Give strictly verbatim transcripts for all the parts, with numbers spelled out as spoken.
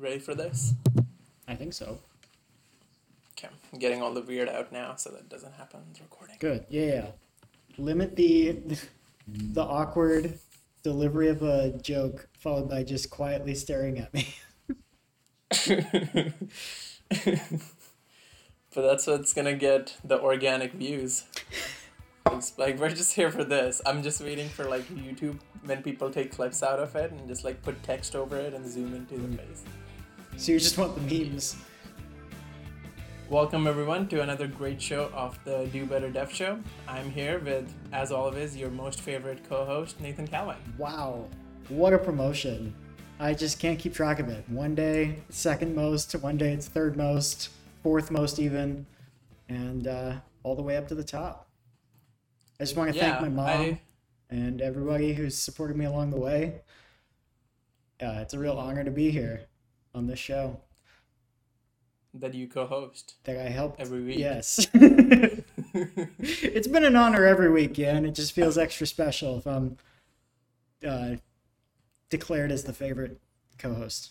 Ready for this? I think so. Okay, I'm getting all the weird out now so that doesn't happen in the recording. Good, yeah, yeah. Limit the the awkward delivery of a joke followed by just quietly staring at me. But that's what's gonna get the organic views. It's like, we're just here for this. I'm just waiting for like YouTube when people take clips out of it and just like put text over it and zoom into the face. So you just want the memes. Welcome everyone to another great show of the Do Better Dev Show. I'm here with, as always, your most favorite co-host, Nathan Calway. Wow, what a promotion. I just can't keep track of it. One day, second most, one day it's third most, fourth most even, and uh, all the way up to the top. I just want to yeah, thank my mom I... and everybody who's supported me along the way. Uh, it's a real honor to be here on this show. That you co-host. That I helped. Every week. Yes. It's been an honor every week, yeah, and it just feels extra special if I'm... Uh, declared as the favorite co-host.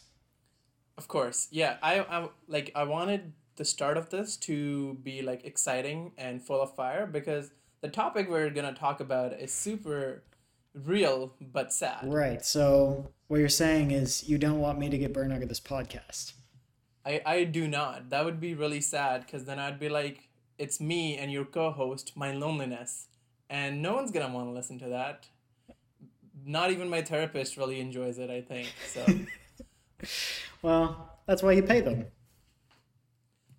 Of course. Yeah. I, I like, I wanted the start of this to be like exciting and full of fire because the topic we're going to talk about is super real, but sad. Right. So what you're saying is you don't want me to get burned out of this podcast. I, I do not. That would be really sad because then I'd be like, it's me and your co-host, my loneliness. And no one's going to want to listen to that. Not even my therapist really enjoys it, I think. So, well, that's why you pay them.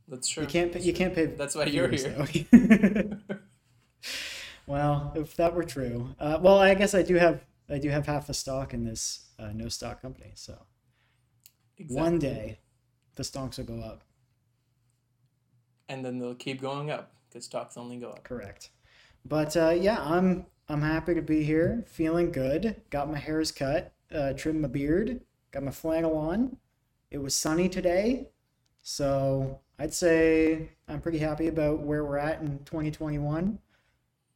That's true. You can't pay. You can't pay. That's why you're here. Well, if that were true, uh, well, I guess I do have. I do have half the stock in this uh, no stock company. So, exactly. One day, the stocks will go up. And then they'll keep going up because stocks only go up. Correct. But uh, yeah, I'm. I'm happy to be here, feeling good. Got my hairs cut, uh, trimmed my beard, got my flannel on. It was sunny today, so I'd say I'm pretty happy about where we're at in twenty twenty-one.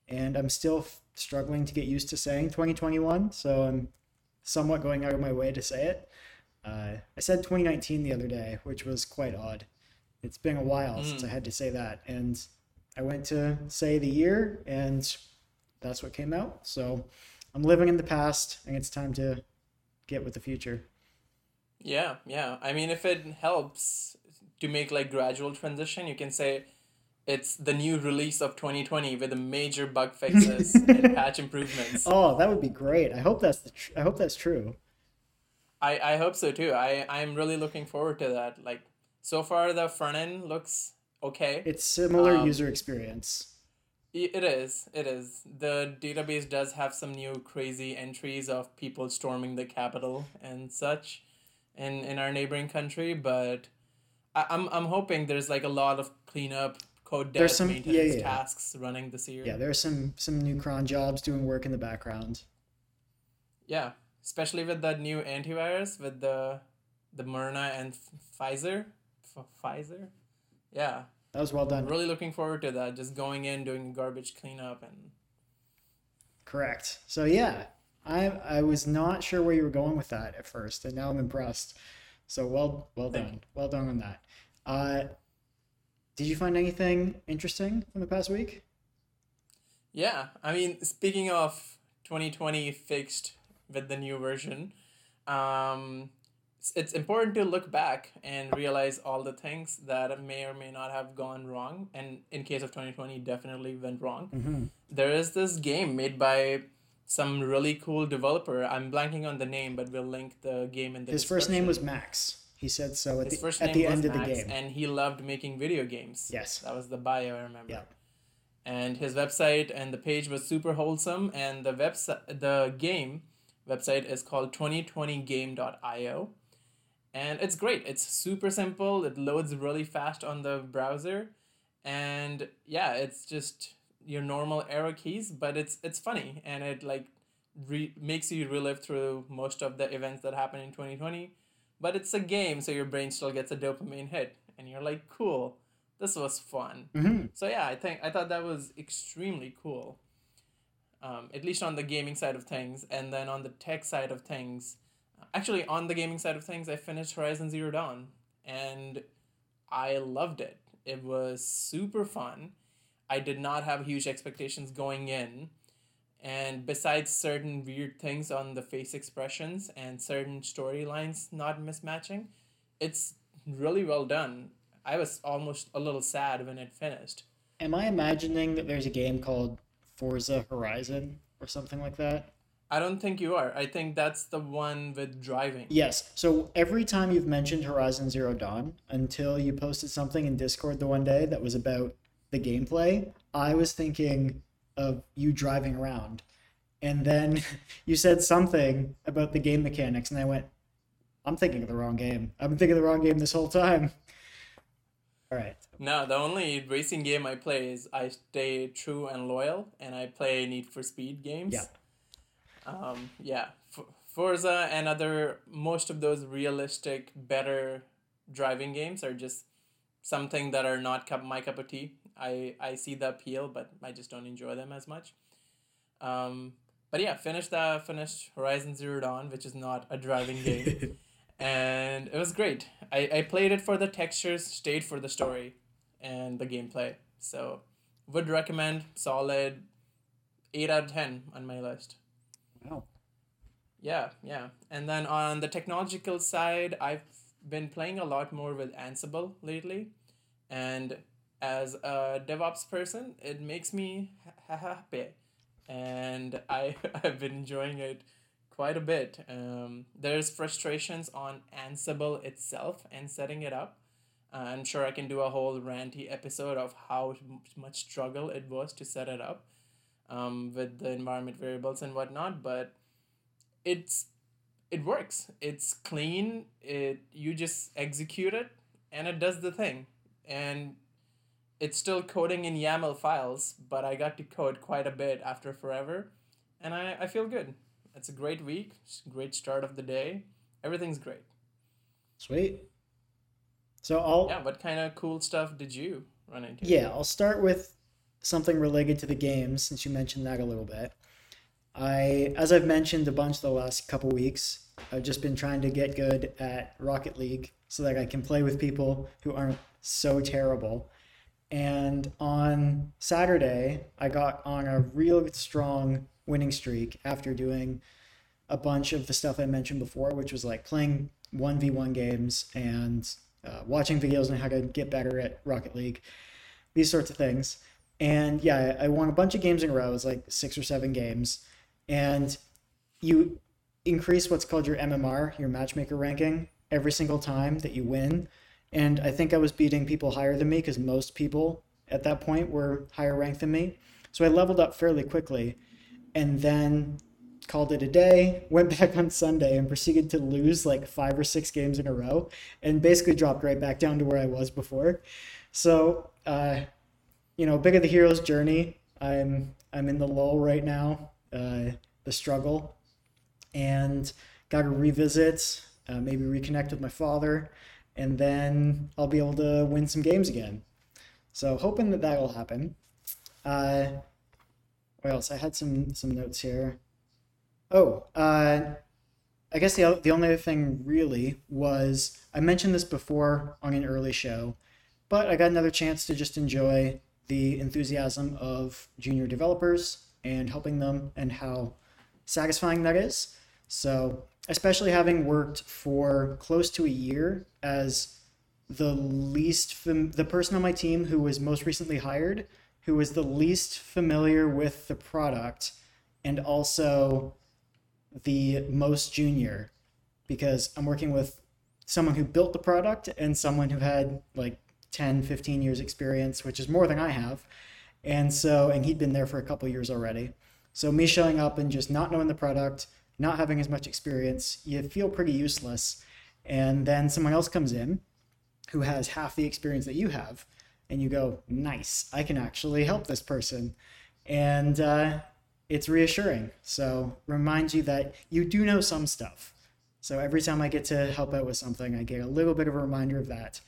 And I'm still f- struggling to get used to saying twenty twenty-one, so I'm somewhat going out of my way to say it. Uh, I said twenty nineteen the other day, which was quite odd. It's been a while mm. since I had to say that. And I went to say the year and... that's what came out. So I'm living in the past and it's time to get with the future. Yeah. Yeah. I mean, if it helps to make like gradual transition, you can say it's the new release of twenty twenty with the major bug fixes and patch improvements. Oh, that would be great. I hope that's, the tr- I hope that's true. I, I hope so too. I, I'm really looking forward to that. Like so far the front end looks okay. It's similar um, user experience. It is. It is. The database does have some new crazy entries of people storming the Capitol and such in, in our neighboring country, but I, I'm I'm hoping there's like a lot of cleanup, code dev, some, maintenance yeah, yeah. tasks running this year. Yeah, there's some, some new cron jobs doing work in the background. Yeah, especially with that new antivirus with the the mRNA and Pfizer. F- Pfizer? Yeah. That was well done. Really looking forward to that. Just going in, doing garbage cleanup, and correct. So yeah, I I was not sure where you were going with that at first, and now I'm impressed. So well, well Thank done, you. well done on that. Uh, did you find anything interesting from the past week? Yeah, I mean, speaking of twenty twenty fixed with the new version, um. it's important to look back and realize all the things that may or may not have gone wrong. And in case of twenty twenty, definitely went wrong. Mm-hmm. There is this game made by some really cool developer. I'm blanking on the name, but we'll link the game in the His first name was Max. He said so at His the, first name at the was end Max, of the game. And he loved making video games. Yes. That was the bio, I remember. Yep. And his website and the page was super wholesome. And the website, the game website is called twenty twenty game dot io. And it's great. It's super simple. It loads really fast on the browser. And yeah, it's just your normal arrow keys, but it's it's funny. And it like re- makes you relive through most of the events that happened in twenty twenty. But it's a game, so your brain still gets a dopamine hit. And you're like, cool, this was fun. Mm-hmm. So yeah, I think I thought that was extremely cool, um, at least on the gaming side of things. And then on the tech side of things, Actually, on the gaming side of things, I finished Horizon Zero Dawn, and I loved it. It was super fun. I did not have huge expectations going in. And besides certain weird things on the face expressions and certain storylines not mismatching, it's really well done. I was almost a little sad when it finished. Am I imagining that there's a game called Forza Horizon or something like that? I don't think you are. I think that's the one with driving. Yes. So every time you've mentioned Horizon Zero Dawn, until you posted something in Discord the one day that was about the gameplay, I was thinking of you driving around. And then you said something about the game mechanics, and I went, I'm thinking of the wrong game. I've been thinking of the wrong game this whole time. All right. No, the only racing game I play is I stay true and loyal, and I play Need for Speed games. Yeah. Um, yeah. F- Forza and other, most of those realistic, better driving games are just something that are not cup, my cup of tea. I, I see the appeal, but I just don't enjoy them as much. Um, but yeah, finished the finished Horizon Zero Dawn, which is not a driving game. And it was great. I, I played it for the textures, stayed for the story and the gameplay. So would recommend. Solid eight out of ten on my list. Wow. Yeah, yeah. And then on the technological side, I've been playing a lot more with Ansible lately. And as a DevOps person, it makes me happy. And I, I've been enjoying it quite a bit. Um, there's frustrations on Ansible itself and setting it up. Uh, I'm sure I can do a whole ranty episode of how much struggle it was to set it up. Um, with the environment variables and whatnot, but it's it works. It's clean. It you just execute it, and it does the thing. And it's still coding in YAML files, but I got to code quite a bit after forever, and I, I feel good. It's a great week, it's a great start of the day. Everything's great. Sweet. So I'll... Yeah, what kind of cool stuff did you run into? Yeah, I'll start with something related to the games, since you mentioned that a little bit. I, as I've mentioned a bunch the last couple weeks, I've just been trying to get good at Rocket League so that I can play with people who aren't so terrible. And on Saturday, I got on a real strong winning streak after doing a bunch of the stuff I mentioned before, which was like playing one v one games and uh, watching videos on how to get better at Rocket League, these sorts of things. And yeah, I won a bunch of games in a row. It was like six or seven games. And you increase what's called your M M R, your matchmaker ranking, every single time that you win. And I think I was beating people higher than me because most people at that point were higher ranked than me. So I leveled up fairly quickly and then called it a day, went back on Sunday and proceeded to lose like five or six games in a row and basically dropped right back down to where I was before. So, uh, you know, big of the hero's journey. I'm I'm in the lull right now, uh, the struggle, and got to revisit, uh, maybe reconnect with my father, and then I'll be able to win some games again. So hoping that that will happen. Uh, what else? I had some some notes here. Oh, uh, I guess the the only other thing really was I mentioned this before on an early show, but I got another chance to just enjoy the enthusiasm of junior developers and helping them and how satisfying that is. So especially having worked for close to a year as the least, fam- the person on my team who was most recently hired, who was the least familiar with the product and also the most junior, because I'm working with someone who built the product and someone who had like ten, fifteen years experience, which is more than I have. And so, and he'd been there for a couple years already. So me showing up and just not knowing the product, not having as much experience, you feel pretty useless. And then someone else comes in who has half the experience that you have and you go, nice, I can actually help this person. And uh, it's reassuring. So reminds you that you do know some stuff. So every time I get to help out with something, I get a little bit of a reminder of that.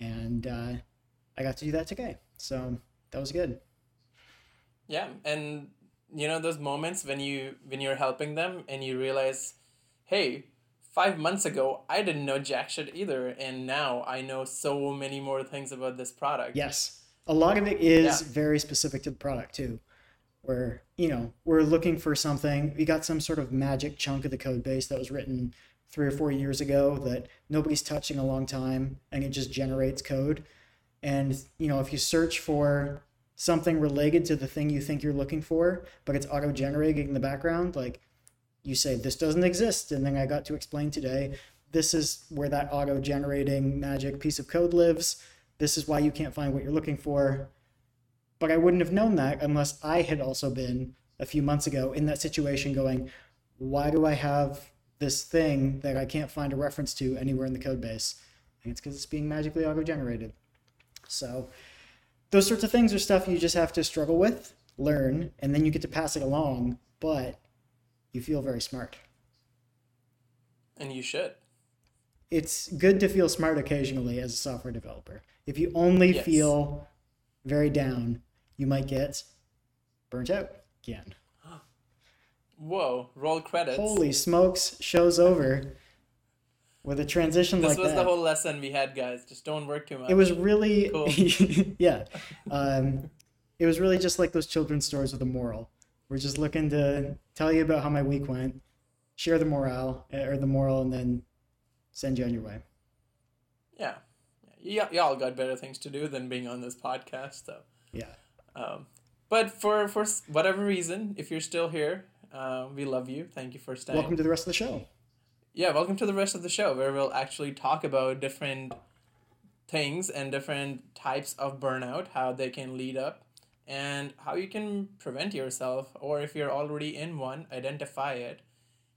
And uh, I got to do that today. So that was good. Yeah. And, you know, those moments when, you, when you're when you helping them and you realize, hey, five months ago, I didn't know jack shit either. And now I know so many more things about this product. Yes. A lot of it is yeah. very specific to the product too, where, you know, we're looking for something. We got some sort of magic chunk of the code base that was written three or four years ago that nobody's touched in a long time, and it just generates code. And, you know, if you search for something related to the thing you think you're looking for, but it's auto-generated in the background, like you say, this doesn't exist. And then I got to explain today, this is where that auto-generating magic piece of code lives. This is why you can't find what you're looking for. But I wouldn't have known that unless I had also been a few months ago in that situation going, why do I have this thing that I can't find a reference to anywhere in the code base? And it's because it's being magically auto-generated. So those sorts of things are stuff you just have to struggle with, learn, and then you get to pass it along, but you feel very smart. And you should. It's good to feel smart occasionally as a software developer. If you only yes. feel very down, you might get burnt out again. Whoa, roll credits. Holy smokes, show's over. With a transition this like that. This was the whole lesson we had, guys. Just don't work too much. It was really, cool. yeah. Um, it was really just like those children's stories with a moral. We're just looking to tell you about how my week went, share the morale or the moral, and then send you on your way. Yeah. Y- y'all got better things to do than being on this podcast, though. So. Yeah. Um, but for, for whatever reason, if you're still here, uh, we love you. Thank you for staying. Welcome to the rest of the show. Yeah, welcome to the rest of the show, where we'll actually talk about different things and different types of burnout, how they can lead up, and how you can prevent yourself, or if you're already in one, identify it,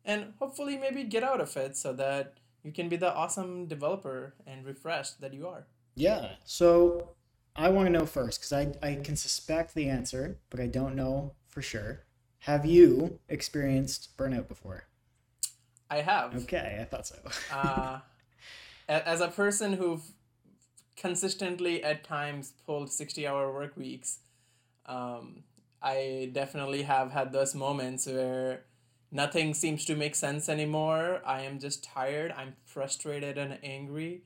and hopefully maybe get out of it so that you can be the awesome developer and refreshed that you are. Yeah, so I want to know first, because I, I can suspect the answer, but I don't know for sure. Have you experienced burnout before? I have. Okay, I thought so. uh, as a person who've consistently at times pulled sixty-hour work weeks, um, I definitely have had those moments where nothing seems to make sense anymore. I am just tired. I'm frustrated and angry.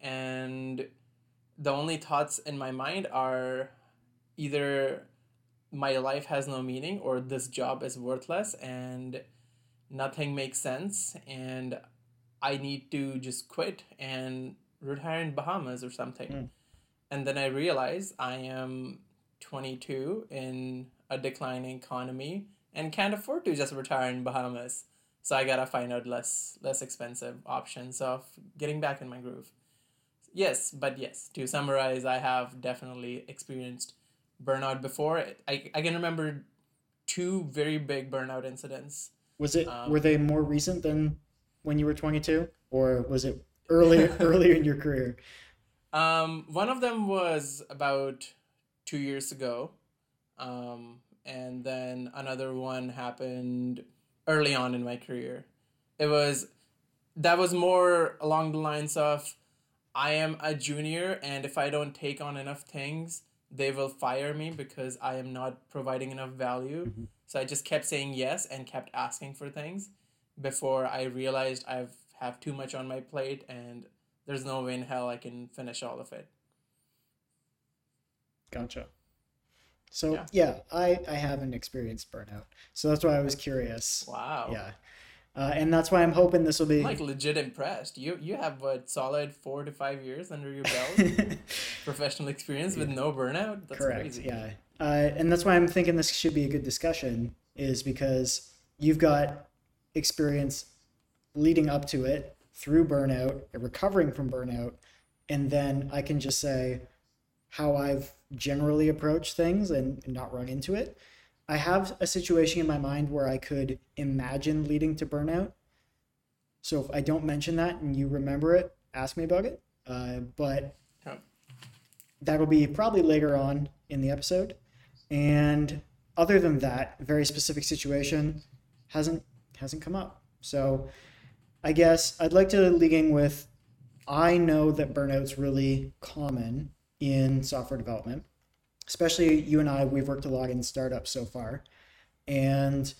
And the only thoughts in my mind are either my life has no meaning or this job is worthless and nothing makes sense, and I need to just quit and retire in Bahamas or something. Mm. And then I realize I am twenty-two in a declining economy and can't afford to just retire in Bahamas. So I gotta find out less less expensive options of getting back in my groove. Yes, but yes, to summarize, I have definitely experienced burnout before. I, I can remember two very big burnout incidents. Was it, um, were they more recent than when you were twenty-two, or was it earlier, earlier in your career? Um, one of them was about two years ago. Um, and then another one happened early on in my career. It was, that was more along the lines of, I am a junior, and if I don't take on enough things, they will fire me because I am not providing enough value. Mm-hmm. So I just kept saying yes and kept asking for things before I realized I have too much on my plate and there's no way in hell I can finish all of it. Gotcha. So yeah, yeah I, I haven't experienced burnout. So that's why I was curious. Wow. Yeah. Uh, and that's why I'm hoping this will be... I'm like legit impressed. You you have what, solid four to five years under your belt professional experience with no burnout? That's Correct. Crazy. Yeah. Uh, and that's why I'm thinking this should be a good discussion, is because you've got experience leading up to it, through burnout, and recovering from burnout. And then I can just say how I've generally approached things and not run into it. I have a situation in my mind where I could imagine leading to burnout. So if I don't mention that and you remember it, ask me about it. Uh, but oh. that'll be probably later on in the episode. And other than that, very specific situation hasn't hasn't come up. So I guess I'd like to lead in with, I know that burnout's really common in software development, especially you and I, we've worked a lot in startups so far. And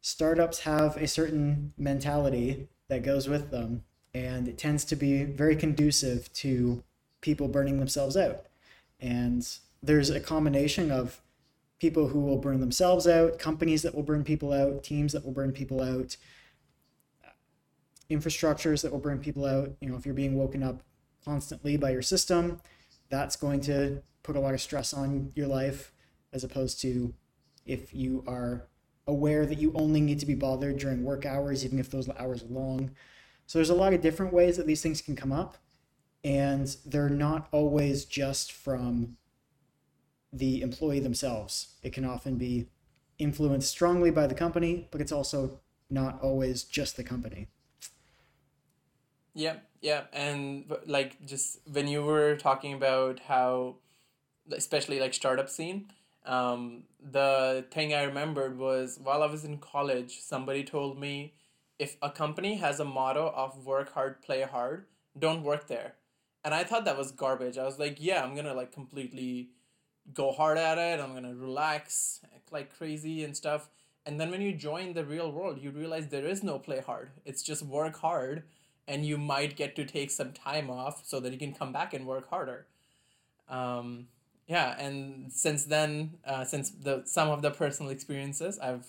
startups have a certain mentality that goes with them, and it tends to be very conducive to people burning themselves out. And there's a combination of people who will burn themselves out, companies that will burn people out, teams that will burn people out, infrastructures that will burn people out. You know, if you're being woken up constantly by your system, that's going to put a lot of stress on your life, as opposed to if you are aware that you only need to be bothered during work hours, even if those hours are long. So there's a lot of different ways that these things can come up, and they're not always just from the employee themselves. It can often be influenced strongly by the company, but it's also not always just the company. Yeah, yeah. And like, just when you were talking about how, especially like startup scene, um, the thing I remembered was while I was in college, somebody told me, if a company has a motto of work hard, play hard, don't work there. And I thought that was garbage. I was like, yeah, I'm going to like completely go hard at it. I'm going to relax, act like crazy and stuff. And then when you join the real world, you realize there is no play hard. It's just work hard. And you might get to take some time off so that you can come back and work harder. Um, yeah, and since then, uh, since the some of the personal experiences, I've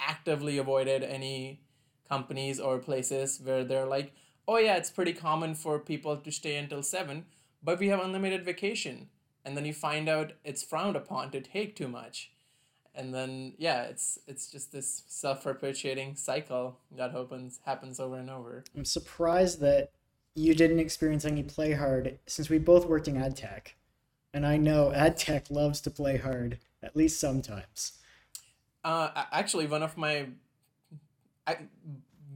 actively avoided any companies or places where they're like, oh yeah, it's pretty common for people to stay until seven, but we have unlimited vacation. And then you find out it's frowned upon to take too much. And then, yeah, it's it's just this self-perpetuating cycle that happens, happens over and over. I'm surprised that you didn't experience any play hard, since we both worked in ad tech. And I know ad tech loves to play hard, at least sometimes. Uh, actually, one of my I,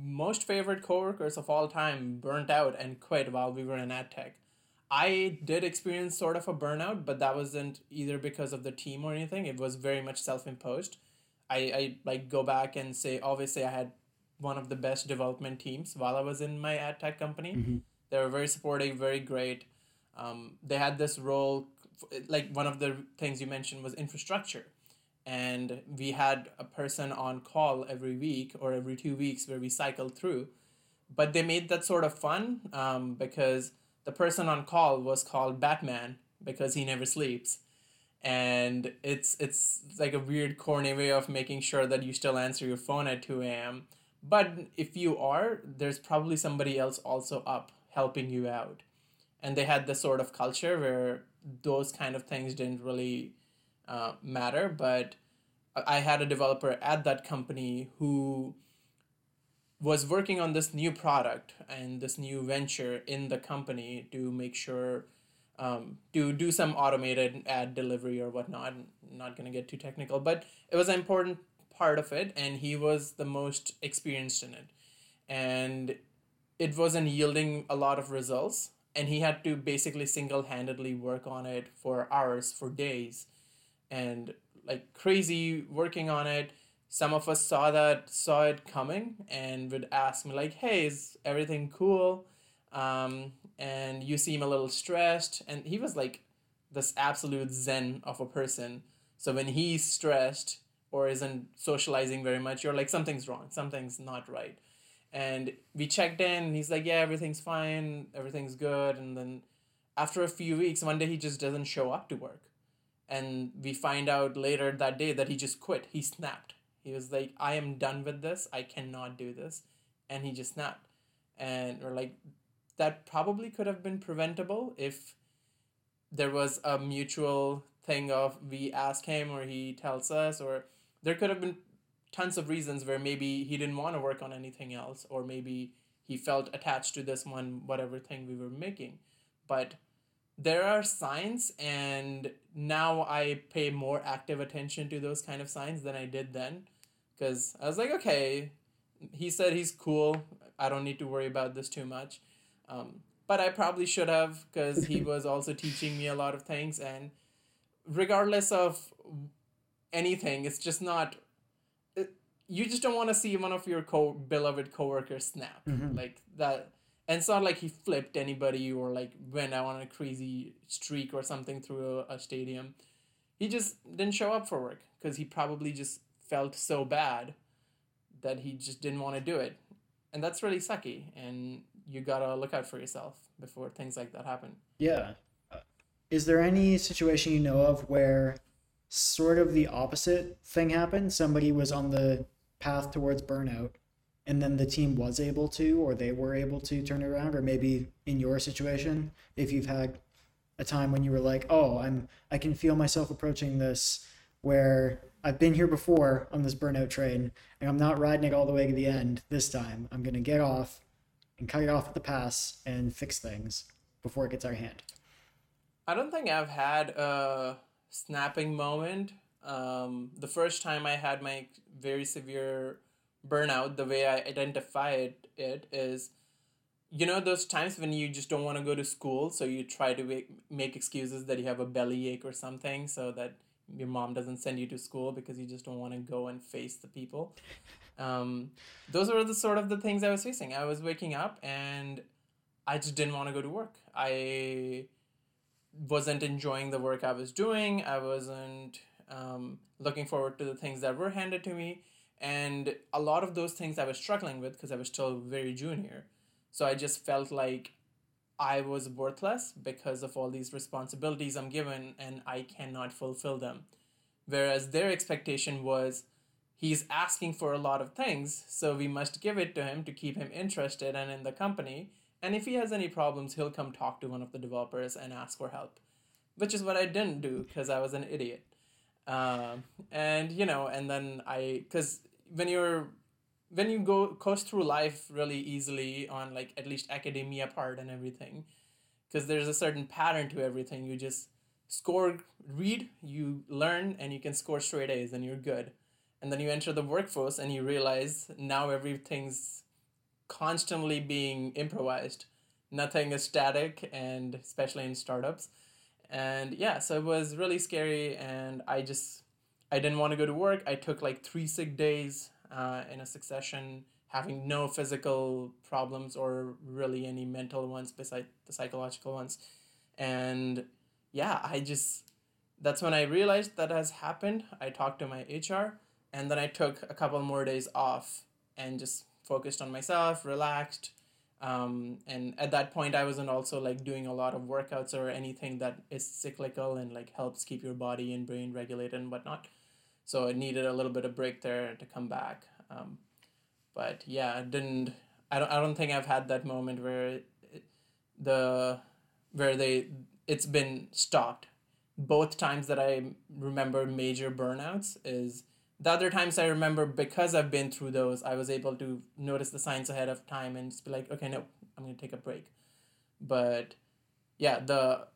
most favorite coworkers of all time burnt out and quit while we were in ad tech. I did experience sort of a burnout, but that wasn't either because of the team or anything. It was very much self-imposed. I, I like go back and say, obviously I had one of the best development teams while I was in my ad tech company. Mm-hmm. They were very supportive, very great. Um, they had this role, like one of the things you mentioned was infrastructure. And we had a person on call every week or every two weeks where we cycled through. But they made that sort of fun um, because the person on call was called Batman because he never sleeps. And it's it's like a weird corny way of making sure that you still answer your phone at two a.m. But if you are, there's probably somebody else also up helping you out. And they had this sort of culture where those kind of things didn't really uh, matter. But I had a developer at that company who was working on this new product and this new venture in the company to make sure um, to do some automated ad delivery or whatnot. I'm not going to get too technical, but it was an important part of it, and he was the most experienced in it. And it wasn't yielding a lot of results, and he had to basically single-handedly work on it for hours, for days, and like crazy working on it. Some of us saw that, saw it coming and would ask me like, hey, is everything cool? Um, and you seem a little stressed. And he was like this absolute zen of a person. So when he's stressed or isn't socializing very much, you're like, something's wrong, something's not right. And we checked in and he's like, yeah, everything's fine, everything's good. And then after a few weeks, one day he just doesn't show up to work. And we find out later that day that he just quit. He snapped. He was like, I am done with this. I cannot do this. And he just snapped. And we're like, that probably could have been preventable if there was a mutual thing of we ask him or he tells us, or there could have been tons of reasons where maybe he didn't want to work on anything else, or maybe he felt attached to this one, whatever thing we were making. But there are signs, and now I pay more active attention to those kind of signs than I did then. Because I was like, okay, he said he's cool. I don't need to worry about this too much. Um, but I probably should have, because he was also teaching me a lot of things. And regardless of anything, it's just not... It, you just don't want to see one of your co- beloved coworkers snap. Mm-hmm. Like that. And it's not like he flipped anybody or like went out on a crazy streak or something through a, a stadium. He just didn't show up for work because he probably just felt so bad that he just didn't want to do it. And that's really sucky, and you gotta look out for yourself before things like that happen. Yeah. Is there any situation you know of where sort of the opposite thing happened? Somebody was on the path towards burnout, and then the team was able to, or they were able to turn it around, or maybe in your situation, if you've had a time when you were like, oh, I'm, I can feel myself approaching this where I've been here before on this burnout train, and I'm not riding it all the way to the end this time. I'm going to get off and cut it off at the pass and fix things before it gets out of hand. I don't think I've had a snapping moment. Um, the first time I had my very severe burnout, the way I identified it is, you know, those times when you just don't want to go to school, so you try to make excuses that you have a bellyache or something so that your mom doesn't send you to school because you just don't want to go and face the people. Um, those were the sort of the things I was facing. I was waking up and I just didn't want to go to work. I wasn't enjoying the work I was doing. I wasn't um, looking forward to the things that were handed to me. And a lot of those things I was struggling with because I was still very junior. So I just felt like I was worthless because of all these responsibilities I'm given and I cannot fulfill them. Whereas their expectation was, he's asking for a lot of things, so we must give it to him to keep him interested and in the company. And if he has any problems, he'll come talk to one of the developers and ask for help, which is what I didn't do because I was an idiot. Um, and, you know, and then I, because when you're, when you go coast through life really easily on like at least academia part and everything, because there's a certain pattern to everything. You just score, read, you learn, and you can score straight A's and you're good. And then you enter the workforce and you realize now everything's constantly being improvised. Nothing is static, and especially in startups. And yeah, so it was really scary, and I just, I didn't want to go to work. I took like three sick days uh, in a succession, having no physical problems or really any mental ones besides the psychological ones. And yeah, I just, that's when I realized that has happened. I talked to my H R, and then I took a couple more days off and just focused on myself, relaxed. Um, and at that point, I wasn't also like doing a lot of workouts or anything that is cyclical and like helps keep your body and brain regulated and whatnot. So I needed a little bit of break there to come back. Um, but yeah, I didn't, I don't, I don't think I've had that moment where it, the, where they, it's been stopped. Both times that I remember major burnouts is the other times I remember because I've been through those, I was able to notice the signs ahead of time and just be like, okay, no, I'm going to take a break. But yeah, the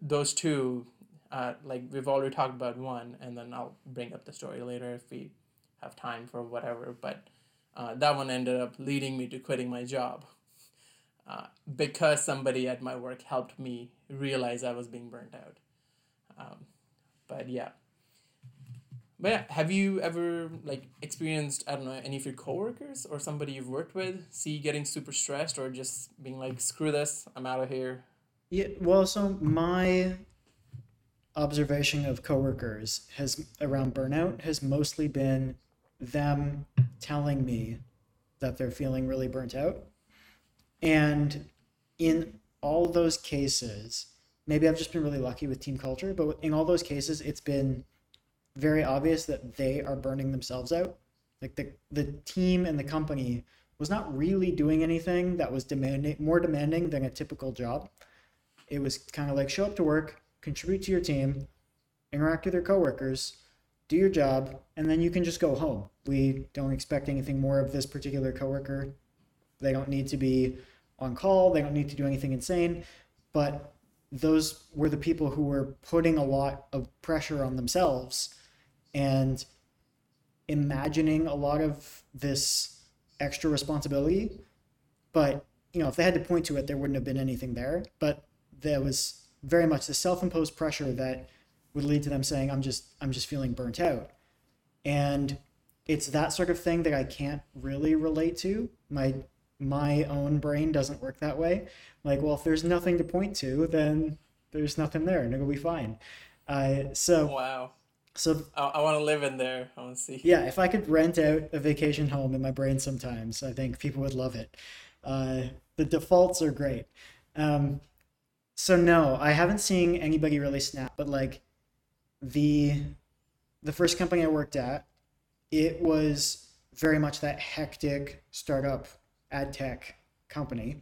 those two, uh, like we've already talked about one, and then I'll bring up the story later if we have time for whatever. But uh, that one ended up leading me to quitting my job uh, because somebody at my work helped me realize I was being burnt out. Um, but yeah. But yeah, have you ever like experienced, I don't know, any of your coworkers or somebody you've worked with, see getting super stressed or just being like, screw this, I'm out of here? Yeah, well, so my observation of coworkers has around burnout has mostly been them telling me that they're feeling really burnt out. And in all those cases, maybe I've just been really lucky with team culture, but in all those cases, it's been very obvious that they are burning themselves out. Like the the team and the company was not really doing anything that was demanding, more demanding than a typical job. It was kind of like show up to work, contribute to your team, interact with your coworkers, do your job, and then you can just go home. We don't expect anything more of this particular coworker. They don't need to be on call. They don't need to do anything insane. But those were the people who were putting a lot of pressure on themselves and imagining a lot of this extra responsibility. But, you know, if they had to point to it, there wouldn't have been anything there. But there was very much the self-imposed pressure that would lead to them saying, I'm just, I'm just feeling burnt out. And it's that sort of thing that I can't really relate to. My, my own brain doesn't work that way. Like, well, if there's nothing to point to, then there's nothing there and it'll be fine. Uh, so wow. So I, I want to live in there. I want to see. Yeah, if I could rent out a vacation home in my brain sometimes, I think people would love it. Uh, the defaults are great. Um, so no, I haven't seen anybody really snap, but like the the first company I worked at, it was very much that hectic startup ad tech company.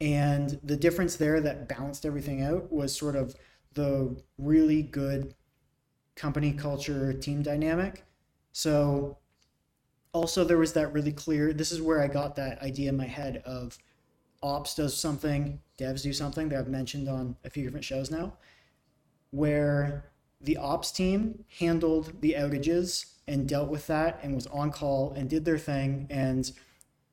And the difference there that balanced everything out was sort of the really good company culture, team dynamic. So also there was that really clear, this is where I got that idea in my head of ops does something, devs do something, that I've mentioned on a few different shows now, where the ops team handled the outages and dealt with that and was on call and did their thing. And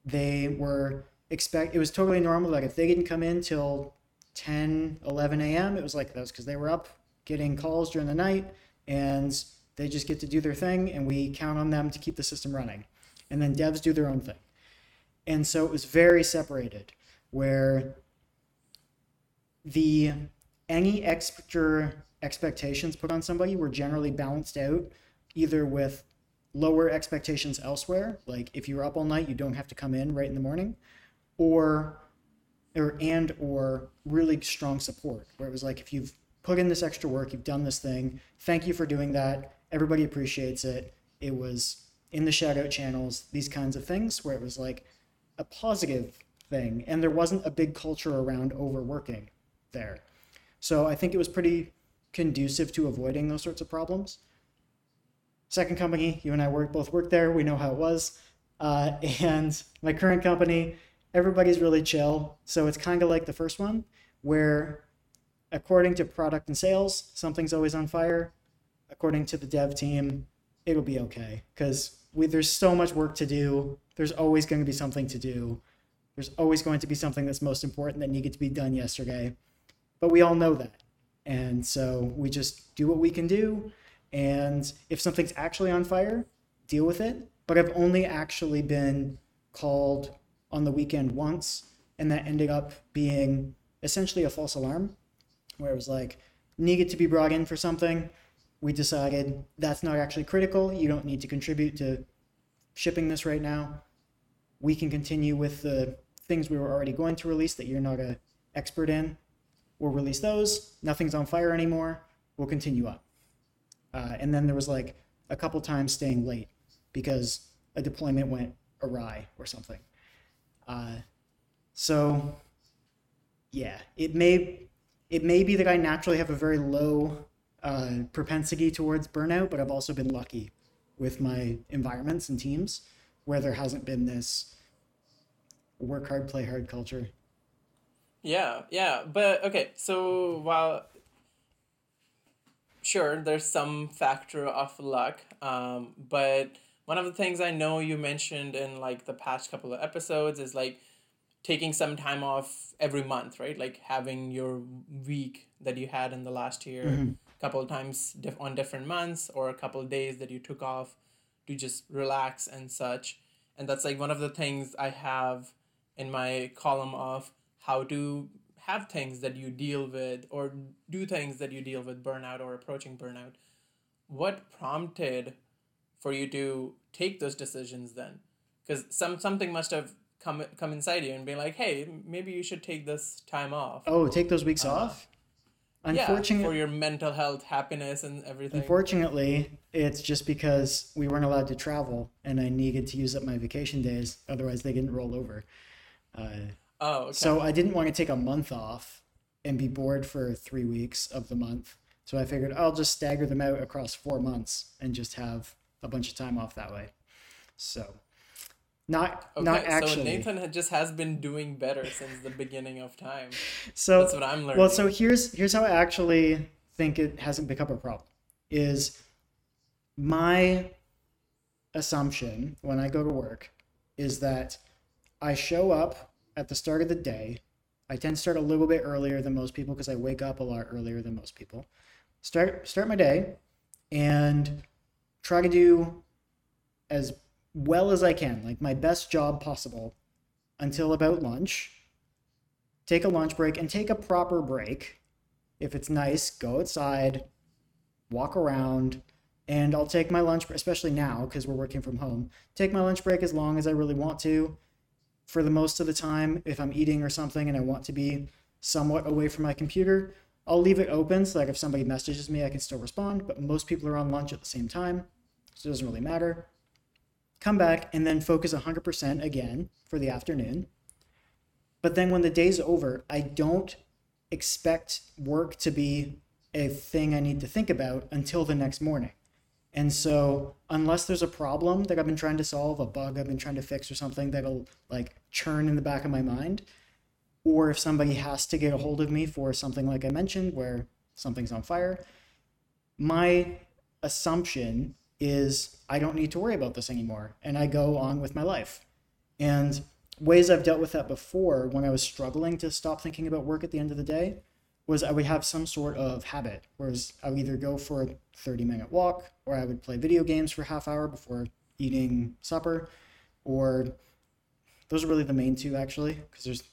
they were expect, it was totally normal. Like if they didn't come in till ten, eleven a.m., it was like, that's because they were up getting calls during the night, and they just get to do their thing, and we count on them to keep the system running. And then devs do their own thing. And so it was very separated, where the any extra expectations put on somebody were generally balanced out either with lower expectations elsewhere, like if you're up all night, you don't have to come in right in the morning, or or and or really strong support, where it was like, if you've put in this extra work, you've done this thing, thank you for doing that, everybody appreciates it. It was in the shout out channels, these kinds of things, where it was like a positive thing, and there wasn't a big culture around overworking there. So I think it was pretty conducive to avoiding those sorts of problems. Second company, you and I work, both worked there, we know how it was. Uh, and my current company, everybody's really chill. So it's kind of like the first one, where according to product and sales, something's always on fire. According to the dev team, it'll be okay, because we, there's so much work to do. There's always going to be something to do. There's always going to be something that's most important that needed to be done yesterday. But we all know that. And so we just do what we can do. And if something's actually on fire, deal with it. But I've only actually been called on the weekend once, and that ended up being essentially a false alarm, where it was like, needed to be brought in for something. We decided that's not actually critical. You don't need to contribute to shipping this right now. We can continue with the things we were already going to release that you're not an expert in. We'll release those. Nothing's on fire anymore. We'll continue up. Uh, and then there was like a couple times staying late because a deployment went awry or something. Uh, so yeah, it may, it may be that I naturally have a very low uh, propensity towards burnout, but I've also been lucky with my environments and teams where there hasn't been this work hard, play hard culture. Yeah. Yeah. But okay. So while sure, there's some factor of luck, um, but one of the things I know you mentioned in like the past couple of episodes is like taking some time off every month, right? Like having your week that you had in the last year, mm-hmm. a couple of times diff- on different months, or a couple of days that you took off to just relax and such. And that's like one of the things I have in my column of how to have things that you deal with or do things that you deal with burnout or approaching burnout. What prompted for you to take those decisions then? Because some something must have come come inside you and be like, hey, maybe you should take this time off. Oh, take those weeks uh, off? Unfortunately, yeah, for your mental health, happiness, and everything. Unfortunately, it's just because we weren't allowed to travel and I needed to use up my vacation days. Otherwise, they didn't roll over. Uh, Oh, okay. So I didn't want to take a month off and be bored for three weeks of the month. So I figured I'll just stagger them out across four months and just have a bunch of time off that way. So not, okay, not actually. So Nathan just has been doing better since the beginning of time. So that's what I'm learning. Well, so here's, here's how I actually think it hasn't become a problem is my assumption when I go to work is that I show up at the start of the day. I tend to start a little bit earlier than most people because I wake up a lot earlier than most people. Start start my day and try to do as well as I can, like my best job possible until about lunch. Take a lunch break and take a proper break. If it's nice, go outside, walk around, and I'll take my lunch, especially now because we're working from home, take my lunch break as long as I really want to. For the most of the time, if I'm eating or something and I want to be somewhat away from my computer, I'll leave it open so like if somebody messages me, I can still respond, but most people are on lunch at the same time, so it doesn't really matter. Come back and then focus one hundred percent again for the afternoon. But then when the day's over, I don't expect work to be a thing I need to think about until the next morning. And so unless there's a problem that I've been trying to solve, a bug I've been trying to fix or something that'll like churn in the back of my mind, or if somebody has to get a hold of me for something like I mentioned where something's on fire, my assumption is I don't need to worry about this anymore, and I go on with my life. And ways I've dealt with that before when I was struggling to stop thinking about work at the end of the day was I would have some sort of habit, whereas I would either go for a thirty minute walk, or I would play video games for a half hour before eating supper, or those are really the main two actually, because there's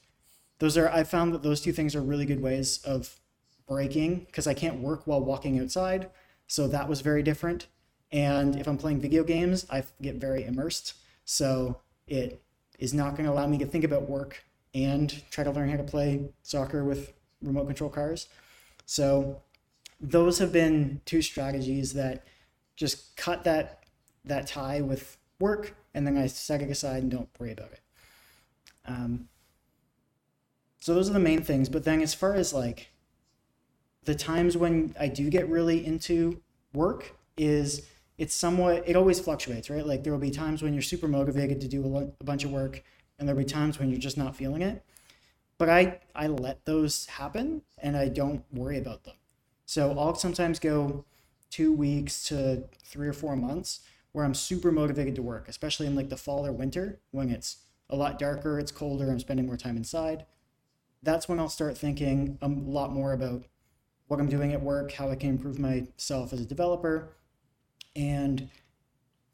those are, I found that those two things are really good ways of breaking, because I can't work while walking outside. So that was very different. And if I'm playing video games, I get very immersed. So it is not going to allow me to think about work and try to learn how to play soccer with remote control cars. So those have been two strategies that just cut that, that tie with work. And then I set it aside and don't worry about it. Um, So those are the main things. But then as far as like the times when I do get really into work is it's somewhat, it always fluctuates, right? Like there will be times when you're super motivated to do a, lo- a bunch of work, and there'll be times when you're just not feeling it. But I, I let those happen and I don't worry about them. So I'll sometimes go two weeks to three or four months where I'm super motivated to work, especially in like the fall or winter when it's a lot darker, it's colder, I'm spending more time inside. That's when I'll start thinking a lot more about what I'm doing at work, how I can improve myself as a developer, and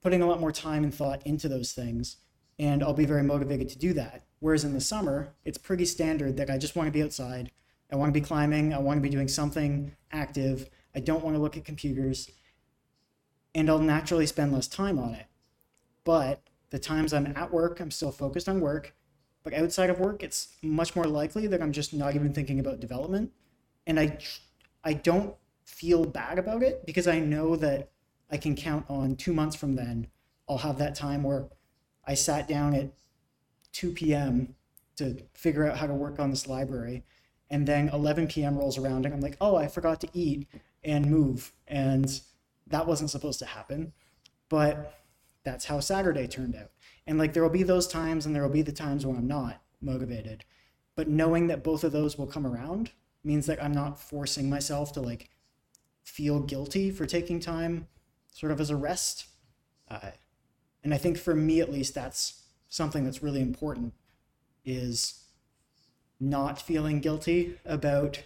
putting a lot more time and thought into those things. And I'll be very motivated to do that. Whereas in the summer, it's pretty standard that I just want to be outside. I want to be climbing. I want to be doing something active. I don't want to look at computers. And I'll naturally spend less time on it. But the times I'm at work, I'm still focused on work. But outside of work, it's much more likely that I'm just not even thinking about development. And I I don't feel bad about it because I know that I can count on two months from then, I'll have that time where I sat down at two p.m. to figure out how to work on this library. And then eleven p.m. rolls around and I'm like, oh, I forgot to eat and move. And that wasn't supposed to happen. But that's how Saturday turned out. And like there will be those times and there will be the times when I'm not motivated. But knowing that both of those will come around means that I'm not forcing myself to like feel guilty for taking time sort of as a rest. Uh, and I think for me, at least, that's something that's really important, is not feeling guilty about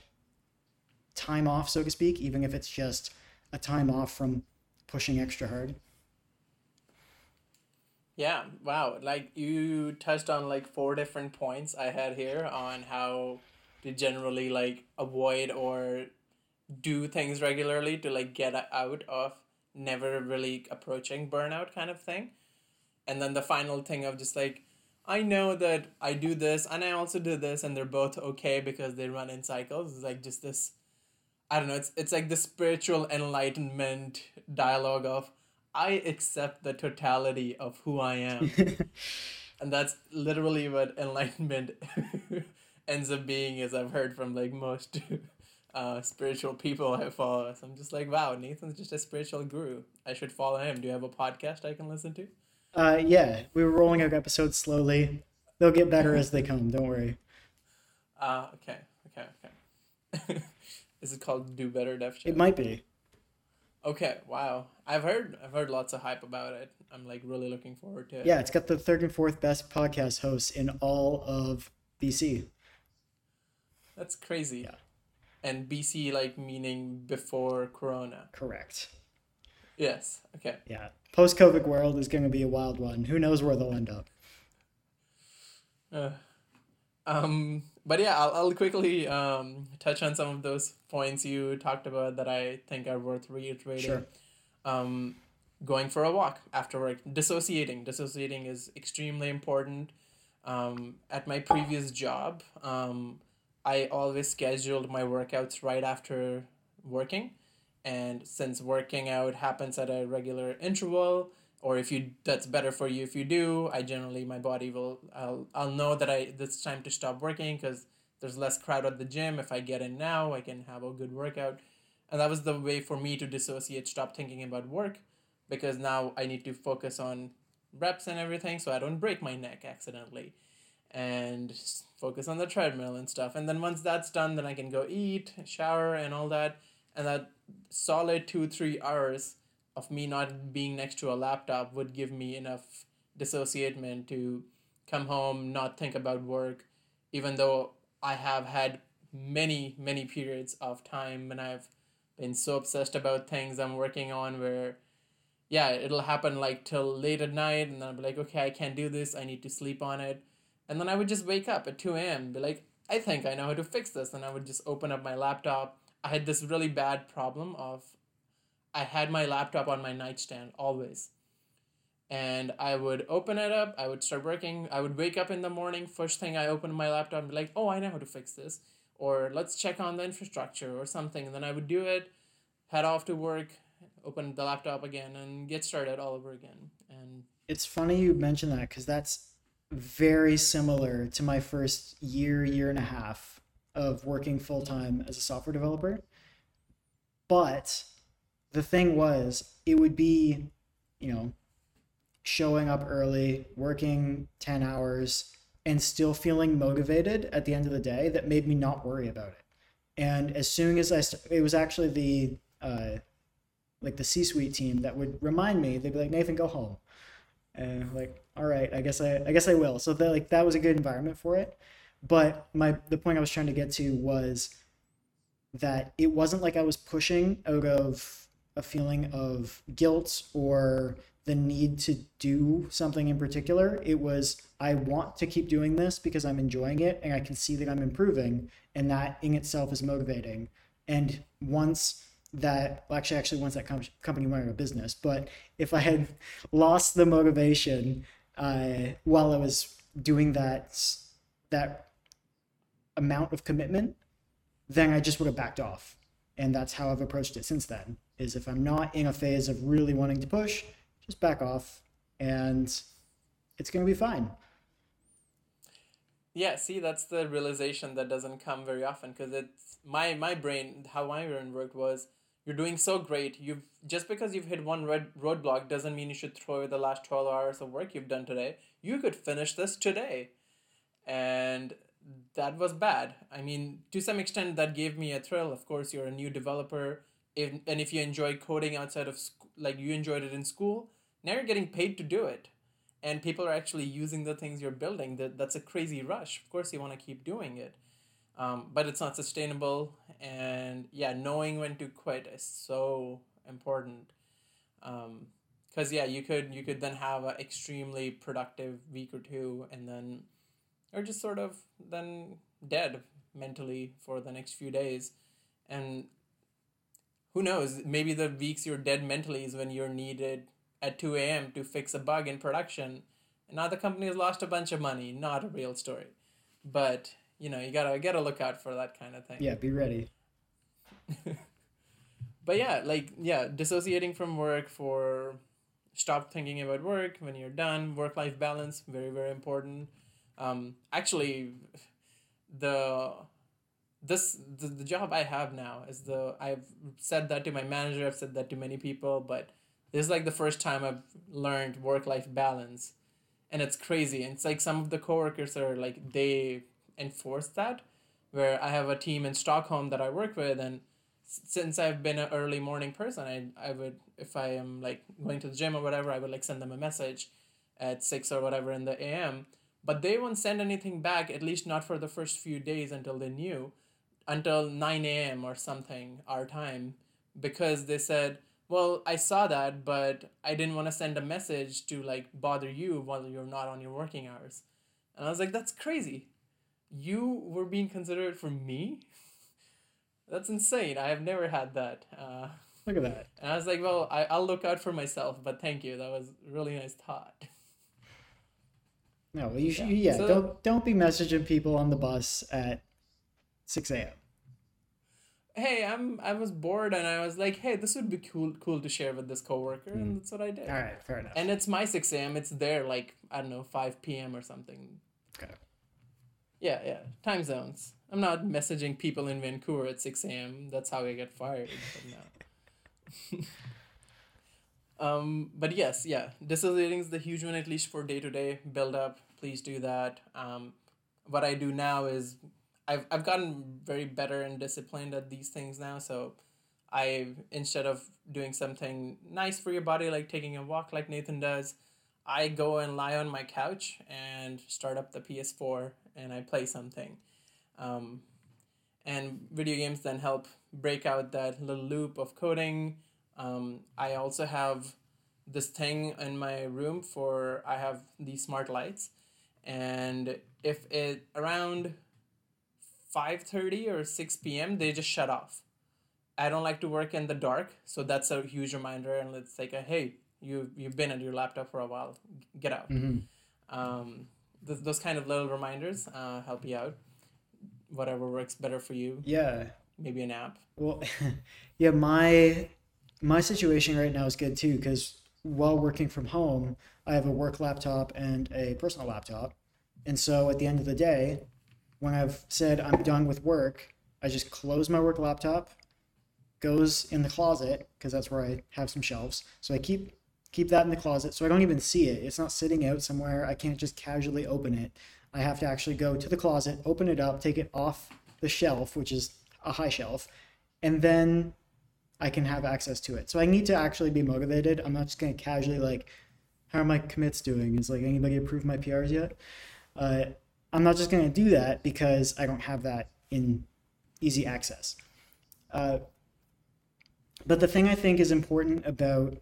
time off, so to speak, even if it's just a time off from pushing extra hard. Yeah, wow. Like you touched on like four different points I had here on how to generally like avoid or do things regularly to like get out of never really approaching burnout kind of thing. And then the final thing of just like, I know that I do this and I also do this and they're both okay because they run in cycles. It's like just this, I don't know, it's it's like the spiritual enlightenment dialogue of, I accept the totality of who I am. And that's literally what enlightenment ends up being, as I've heard from like most uh, spiritual people I follow. So I'm just like, wow, Nathan's just a spiritual guru. I should follow him. Do you have a podcast I can listen to? Uh, yeah, we were rolling out episodes slowly. They'll get better as they come. Don't worry. Uh, okay, okay, okay. Is it called Do Better Dev Show? It might be. Okay, wow. I've heard I've heard lots of hype about it. I'm like really looking forward to it. Yeah, it's got the third and fourth best podcast hosts in all of B C. That's crazy. Yeah. And B C like meaning before Corona. Correct. Yes. Okay. Yeah. Post-COVID world is going to be a wild one. Who knows where they'll end up. Uh, um But yeah, I'll I'll quickly um, touch on some of those points you talked about that I think are worth reiterating. Sure. um, going for a walk after work, dissociating. Dissociating is extremely important. Um, at my previous job, um, I always scheduled my workouts right after working. And since working out happens at a regular interval, or if you that's better for you if you do, I generally, my body will, I'll, I'll know that I it's time to stop working because there's less crowd at the gym. If I get in now, I can have a good workout. And that was the way for me to dissociate, stop thinking about work, because now I need to focus on reps and everything so I don't break my neck accidentally, and focus on the treadmill and stuff. And then once that's done, then I can go eat, shower, and all that. And that solid two, three hours of me not being next to a laptop would give me enough dissociation to come home, not think about work, even though I have had many, many periods of time when I've been so obsessed about things I'm working on where, yeah, it'll happen like till late at night, and then I'll be like, okay, I can't do this, I need to sleep on it. And then I would just wake up at two a.m. and be like, I think I know how to fix this. And I would just open up my laptop. I had this really bad problem of I had my laptop on my nightstand always. And I would open it up. I would start working. I would wake up in the morning. First thing I opened my laptop and be like, oh, I know how to fix this. Or let's check on the infrastructure or something. And then I would do it, head off to work, open the laptop again, and get started all over again. And it's funny you mentioned that because that's very similar to my first year, year and a half of working full-time as a software developer. But the thing was, it would be, you know, showing up early, working ten hours, and still feeling motivated at the end of the day that made me not worry about it. And as soon as I, st- it was actually the, uh, like the C-suite team that would remind me, they'd be like, Nathan, go home. And I'm like, all right, I guess I, I guess I will. So that like, that was a good environment for it. But my, the point I was trying to get to was that it wasn't like I was pushing out of a feeling of guilt or the need to do something in particular. It was, I want to keep doing this because I'm enjoying it and I can see that I'm improving, and that in itself is motivating. And once that, well, actually, actually once that com- company went out of business, but if I had lost the motivation uh, while I was doing that, that amount of commitment, then I just would have backed off. And that's how I've approached it since then, is if I'm not in a phase of really wanting to push, just back off, and it's going to be fine. Yeah, see, that's the realization that doesn't come very often, because it's my, my brain, how my brain worked was, you're doing so great. You've just because you've hit one red roadblock doesn't mean you should throw away the last twelve hours of work you've done today. You could finish this today. And that was bad. I mean, to some extent, that gave me a thrill. Of course, you're a new developer. If, and if you enjoy coding outside of sc- like you enjoyed it in school, now you're getting paid to do it. And people are actually using the things you're building. That That's a crazy rush. Of course, you want to keep doing it. Um, but it's not sustainable. And yeah, knowing when to quit is so important. Um, because yeah, you could, you could then have an extremely productive week or two, and then you're just sort of then dead mentally for the next few days. And who knows, maybe the weeks you're dead mentally is when you're needed at two a.m. to fix a bug in production. And now the company has lost a bunch of money. Not a real story. But, you know, you got to get a look out for that kind of thing. Yeah, be ready. But yeah, like, yeah, dissociating from work, for stop thinking about work when you're done. Work-life balance, very, very important. Um, actually, the... This the, the job I have now is the I've said that to my manager, I've said that to many people, but this is like the first time I've learned work-life balance, and it's crazy. And it's like some of the coworkers are like, they enforce that, where I have a team in Stockholm that I work with, and since I've been an early morning person, I I would, if I am like going to the gym or whatever, I would like send them a message at six or whatever in the A M, but they won't send anything back, at least not for the first few days until they knew. Until nine a.m. or something, our time, because they said, well, I saw that, but I didn't want to send a message to like bother you while you're not on your working hours. And I was like, that's crazy. You were being considerate for me? That's insane. I have never had that. Uh, Look at that. And I was like, well, I, I'll look out for myself, but thank you. That was really nice thought. No, well, you should, yeah, yeah so, don't don't be messaging people on the bus at six a.m. Hey, I'm I was bored and I was like, hey, this would be cool cool to share with this coworker, mm. and that's what I did. All right, fair enough. And it's my six a.m. It's there, like, I don't know, five p.m. or something. Okay. Yeah, yeah. Time zones. I'm not messaging people in Vancouver at six a.m. That's how I get fired from now. Um, but yes, yeah, decelerating is the huge one, at least for day-to-day build-up. Please do that. Um, what I do now is I've I've gotten very better and disciplined at these things now. So I, instead of doing something nice for your body, like taking a walk like Nathan does, I go and lie on my couch and start up the P S four and I play something. Um, and video games then help break out that little loop of coding. Um, I also have this thing in my room for, I have these smart lights, and if it around five thirty or six p.m., they just shut off. I don't like to work in the dark, so that's a huge reminder, and it's like, a, hey, you, you've been at your laptop for a while, get out. Mm-hmm. Um, th- those kind of little reminders uh, help you out, whatever works better for you. Yeah. Maybe an app. Well, yeah, my... My situation right now is good too, because while working from home, I have a work laptop and a personal laptop. And so at the end of the day, when I've said I'm done with work, I just close my work laptop, goes in the closet, because that's where I have some shelves. So I keep keep that in the closet, so I don't even see it. It's not sitting out somewhere. I can't just casually open it. I have to actually go to the closet, open it up, take it off the shelf, which is a high shelf, and then I can have access to it. So I need to actually be motivated. I'm not just going to casually, like, how are my commits doing? Is, like, anybody approved my P Rs yet? Uh, I'm not just going to do that because I don't have that in easy access. Uh, but the thing I think is important about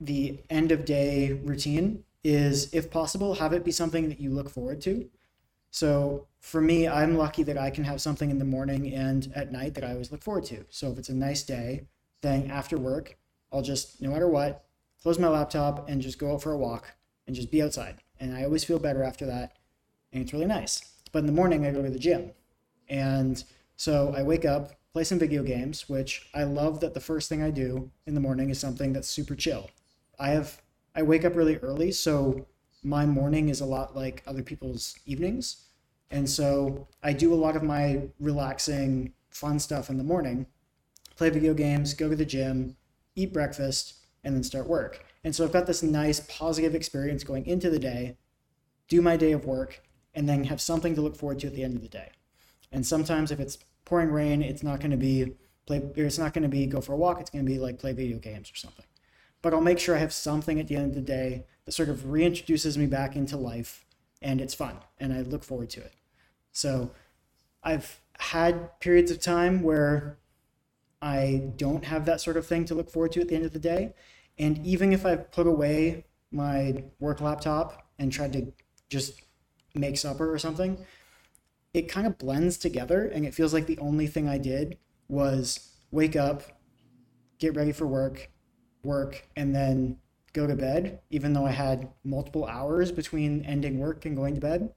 the end of day routine is, if possible, have it be something that you look forward to. So for me, I'm lucky that I can have something in the morning and at night that I always look forward to. So if it's a nice day, then after work, I'll just, no matter what, close my laptop and just go out for a walk and just be outside. And I always feel better after that. And it's really nice. But in the morning, I go to the gym. And so I wake up, play some video games, which I love that the first thing I do in the morning is something that's super chill. I have, I wake up really early, so my morning is a lot like other people's evenings. And so I do a lot of my relaxing, fun stuff in the morning, play video games, go to the gym, eat breakfast, and then start work. And so I've got this nice positive experience going into the day, do my day of work, and then have something to look forward to at the end of the day. And sometimes if it's pouring rain, it's not going to be play, or it's not going to be go for a walk. It's going to be like play video games or something. But I'll make sure I have something at the end of the day that sort of reintroduces me back into life, and it's fun, and I look forward to it. So I've had periods of time where I don't have that sort of thing to look forward to at the end of the day. And even if I put away my work laptop and tried to just make supper or something, it kind of blends together, and it feels like the only thing I did was wake up, get ready for work, work, and then go to bed, even though I had multiple hours between ending work and going to bed.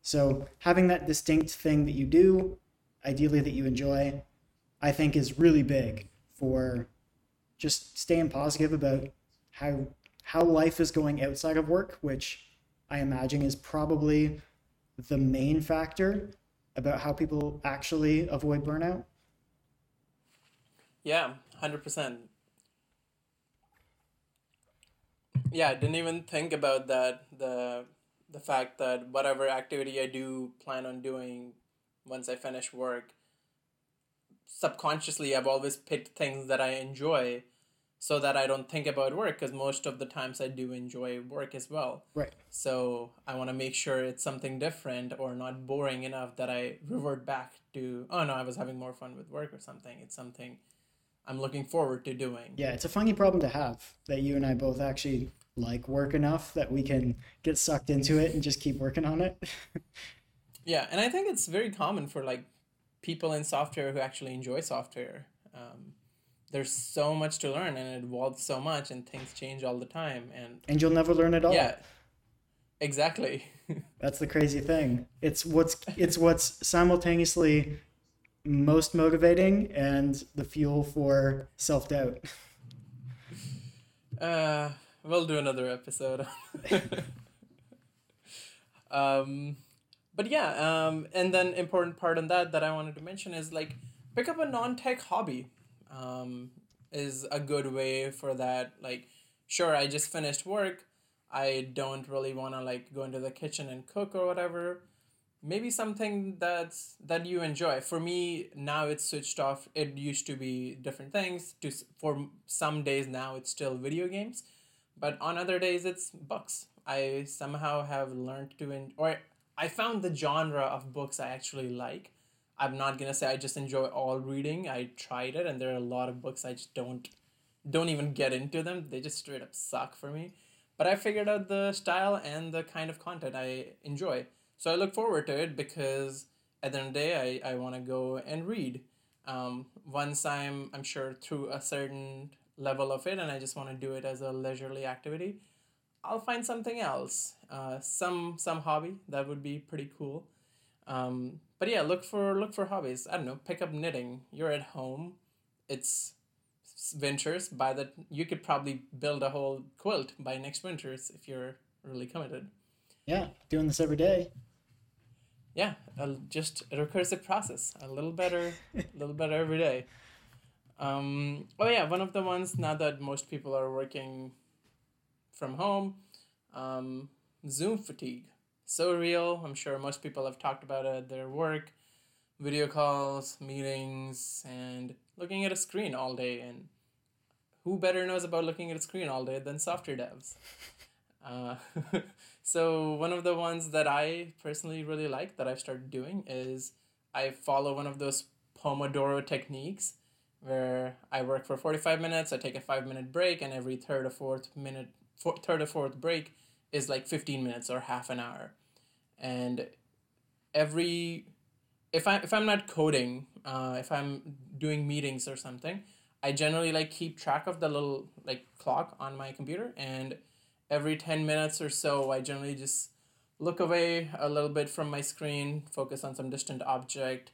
So having that distinct thing that you do, ideally that you enjoy, I think is really big for just staying positive about how how life is going outside of work, which I imagine is probably the main factor about how people actually avoid burnout. Yeah, one hundred percent. Yeah, I didn't even think about that, the the fact that whatever activity I do plan on doing once I finish work, subconsciously I've always picked things that I enjoy so that I don't think about work, because most of the times I do enjoy work as well. Right. So I want to make sure it's something different or not boring enough that I revert back to, oh no, I was having more fun with work or something. It's something I'm looking forward to doing. Yeah, it's a funny problem to have, that you and I both actually like work enough that we can get sucked into it and just keep working on it. Yeah, and I think it's very common for like people in software who actually enjoy software. um, there's so much to learn, and it evolves so much, and things change all the time. And and you'll never learn it all. Yeah, exactly. That's the crazy thing. It's what's it's what's simultaneously most motivating and the fuel for self-doubt. Uh, we'll do another episode. um, but yeah, um, and then important part on that that I wanted to mention is like pick up a non-tech hobby. Um, is a good way for that. Like, sure, I just finished work. I don't really want to like go into the kitchen and cook or whatever. Maybe something that's that you enjoy. For me, now it's switched off. It used to be different things. To for some days now, it's still video games, but on other days it's books. I somehow have learned to en- or I found the genre of books I actually like. I'm not gonna say I just enjoy all reading. I tried it, and there are a lot of books I just don't don't even get into them. They just straight up suck for me. But I figured out the style and the kind of content I enjoy. So I look forward to it because at the end of the day, I, I want to go and read. Um, once I'm, I'm sure, through a certain level of it, and I just want to do it as a leisurely activity, I'll find something else, uh, some some hobby. That would be pretty cool. Um, but yeah, look for look for hobbies. I don't know, pick up knitting. You're at home. It's winters. By that, you could probably build a whole quilt by next winters if you're really committed. Yeah, doing this every day. Yeah, uh, just a recursive process, a little better, a little better every day. Um, oh yeah, one of the ones now that most people are working from home, um, Zoom fatigue. So real. I'm sure most people have talked about it at their work, video calls, meetings, and looking at a screen all day. And who better knows about looking at a screen all day than software devs? Uh, so one of the ones that I personally really like that I've started doing is I follow one of those Pomodoro techniques where I work for forty-five minutes, I take a five minute break, and every third or fourth minute, four, third or fourth break is like fifteen minutes or half an hour. And every, if I, if I'm not coding, uh, if I'm doing meetings or something, I generally like keep track of the little like clock on my computer, and every ten minutes or so, I generally just look away a little bit from my screen, focus on some distant object.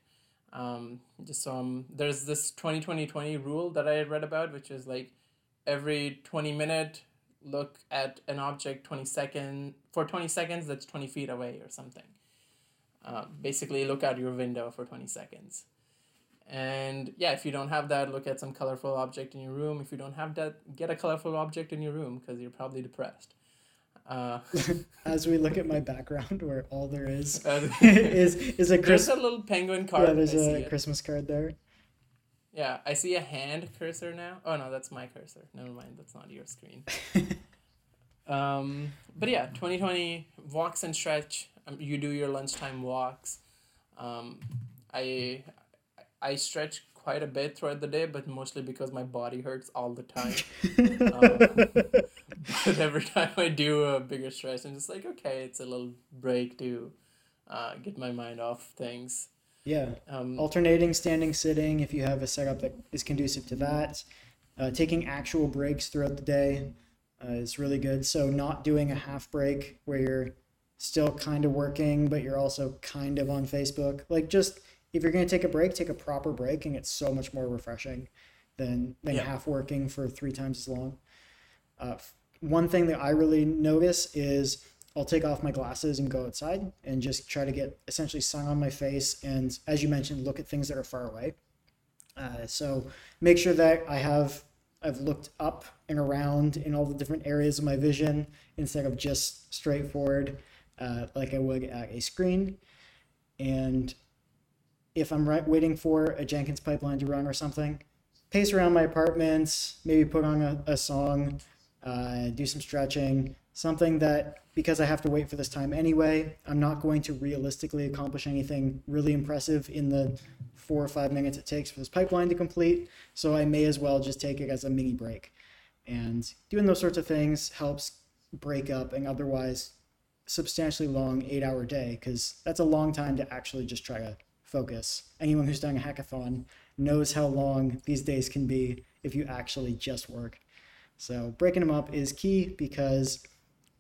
Um, just so I'm, there's this twenty twenty twenty rule that I had read about, which is like every twenty minute, look at an object twenty second, for twenty seconds, that's twenty feet away or something. Uh, basically, look out your window for twenty seconds. And yeah, if you don't have that, look at some colorful object in your room. If you don't have that, get a colorful object in your room because you're probably depressed. Uh, As we look at my background, where all there is is is a Chris- there's a little penguin card. Yeah, there's I a Christmas it. card there. Yeah, I see a hand cursor now. Oh no, that's my cursor. Never mind, that's not your screen. um, but yeah, twenty twenty walks and stretch. Um, you do your lunchtime walks. Um, I. I stretch quite a bit throughout the day, but mostly because my body hurts all the time. um, but every time I do a bigger stretch, I'm just like, okay, it's a little break to uh, get my mind off things. Yeah. Um, Alternating standing, sitting, if you have a setup that is conducive to that. Uh, taking actual breaks throughout the day uh, is really good. So not doing a half break where you're still kind of working, but you're also kind of on Facebook. Like just... If you're going to take a break, take a proper break, and it's so much more refreshing than, than yeah. half working for three times as long. Uh, one thing that I really notice is I'll take off my glasses and go outside and just try to get essentially sun on my face. And as you mentioned, look at things that are far away. Uh, so make sure that I have, I've looked up and around in all the different areas of my vision instead of just straightforward, uh, like I would at a screen. And if I'm right, waiting for a Jenkins pipeline to run or something, pace around my apartment, maybe put on a, a song, uh, do some stretching, something that, because I have to wait for this time anyway, I'm not going to realistically accomplish anything really impressive in the four or five minutes it takes for this pipeline to complete. So I may as well just take it as a mini break. And doing those sorts of things helps break up an otherwise substantially long eight hour day, because that's a long time to actually just try to focus. Anyone who's done a hackathon knows how long these days can be if you actually just work. So breaking them up is key because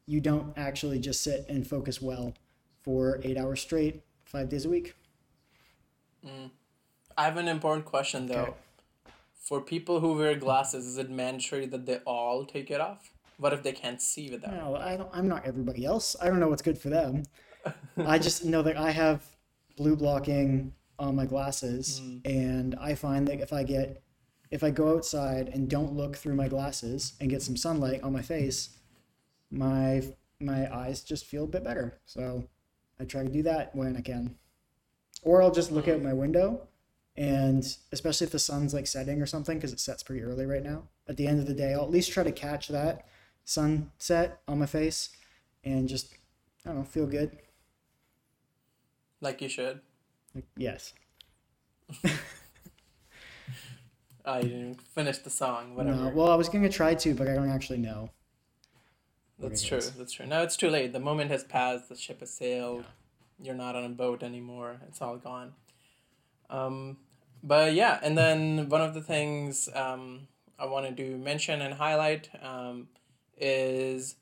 you don't actually just sit and focus well for eight hours straight, five days a week. Mm. I have an important question though. Okay. For people who wear glasses, is it mandatory that they all take it off? What if they can't see without? No, I don't, I'm not everybody else. I don't know what's good for them. I just know that I have blue blocking on my glasses, mm. and I find that if I get, if I go outside and don't look through my glasses and get some sunlight on my face, my my eyes just feel a bit better. So I try to do that when I can. Or I'll just look out my window, and especially if the sun's like setting or something, because it sets pretty early right now. At the end of the day, I'll at least try to catch that sunset on my face and just, I don't know, feel good. Like you should. Like, yes. I didn't finish the song, whatever. No, well, I was going to try to, but I don't actually know. That's true. That's true. No, it's too late. The moment has passed. The ship has sailed. Yeah. You're not on a boat anymore. It's all gone. Um, but yeah, and then one of the things um, I wanted to mention and highlight um, is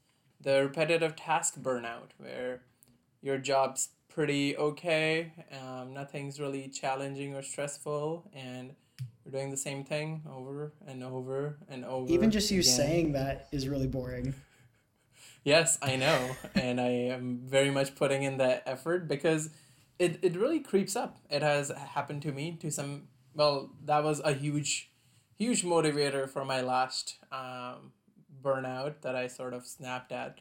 the repetitive task burnout, where your job's pretty okay. Um, nothing's really challenging or stressful, and you're doing the same thing over and over and over. Even just you again. Saying that is really boring. Yes, I know. And I am very much putting in that effort because it, it really creeps up. It has happened to me to some, well, that was a huge, huge motivator for my last um, burnout that I sort of snapped at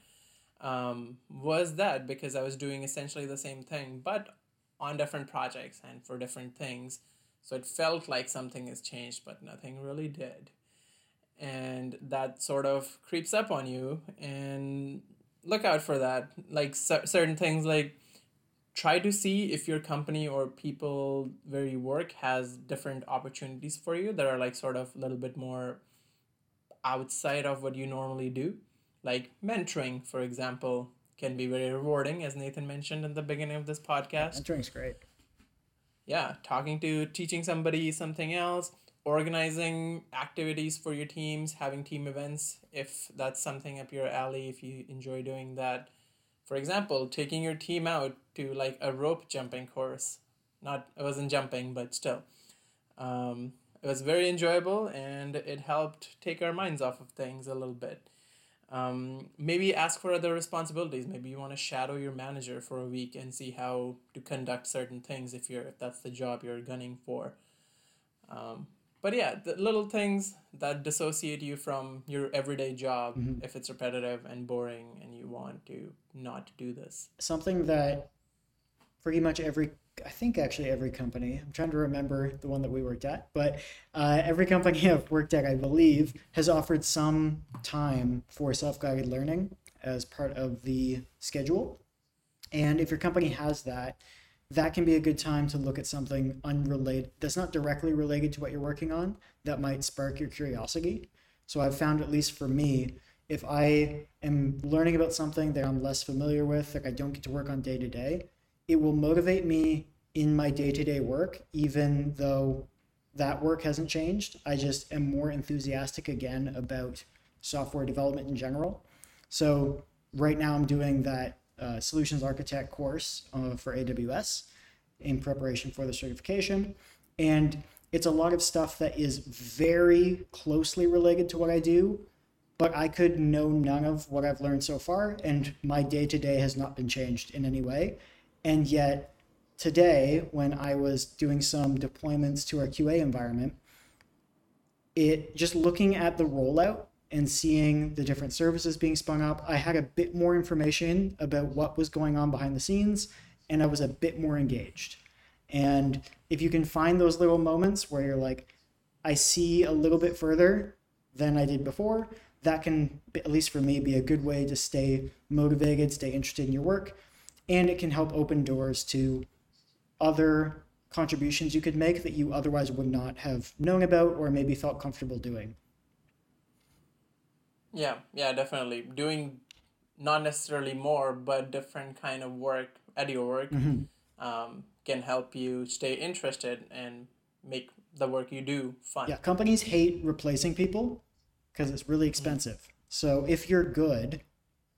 um, was that because I was doing essentially the same thing, but on different projects and for different things. So it felt like something has changed, but nothing really did. And that sort of creeps up on you, and look out for that. Like cer- certain things, like try to see if your company or people where you work has different opportunities for you that are like sort of a little bit more outside of what you normally do. Like mentoring, for example, can be very rewarding, as Nathan mentioned in the beginning of this podcast. Mentoring's great. Yeah, talking to, teaching somebody something else. Organizing activities for your teams, having team events, if that's something up your alley, if you enjoy doing that. For example, taking your team out to like a rope jumping course. Not, it wasn't jumping, but still. Um, it was very enjoyable and it helped take our minds off of things a little bit. Um, maybe ask for other responsibilities. Maybe you want to shadow your manager for a week and see how to conduct certain things if you're if that's the job you're gunning for. Um, But yeah, the little things that dissociate you from your everyday job, mm-hmm. if it's repetitive and boring and you want to not do this. Something that pretty much every, I think actually every company, I'm trying to remember the one that we worked at, but uh, every company I've worked at, I believe, has offered some time for self-guided learning as part of the schedule. And if your company has that, that can be a good time to look at something unrelated that's not directly related to what you're working on that might spark your curiosity. So I've found, at least for me, if I am learning about something that I'm less familiar with, that I don't get to work on day to day, it will motivate me in my day-to-day work, even though that work hasn't changed. I just am more enthusiastic again about software development in general. So right now I'm doing that Uh, Solutions Architect course uh, for A W S in preparation for the certification. And it's a lot of stuff that is very closely related to what I do, but I could know none of what I've learned so far, and my day-to-day has not been changed in any way. And yet today, when I was doing some deployments to our Q A environment, it just looking at the rollout and seeing the different services being spun up, I had a bit more information about what was going on behind the scenes, and I was a bit more engaged. And if you can find those little moments where you're like, I see a little bit further than I did before, that can, at least for me, be a good way to stay motivated, stay interested in your work, and it can help open doors to other contributions you could make that you otherwise would not have known about or maybe felt comfortable doing. Yeah, yeah, definitely. Doing not necessarily more, but different kind of work at your work mm-hmm. um, can help you stay interested and make the work you do fun. Yeah, companies hate replacing people because it's really expensive. So if you're good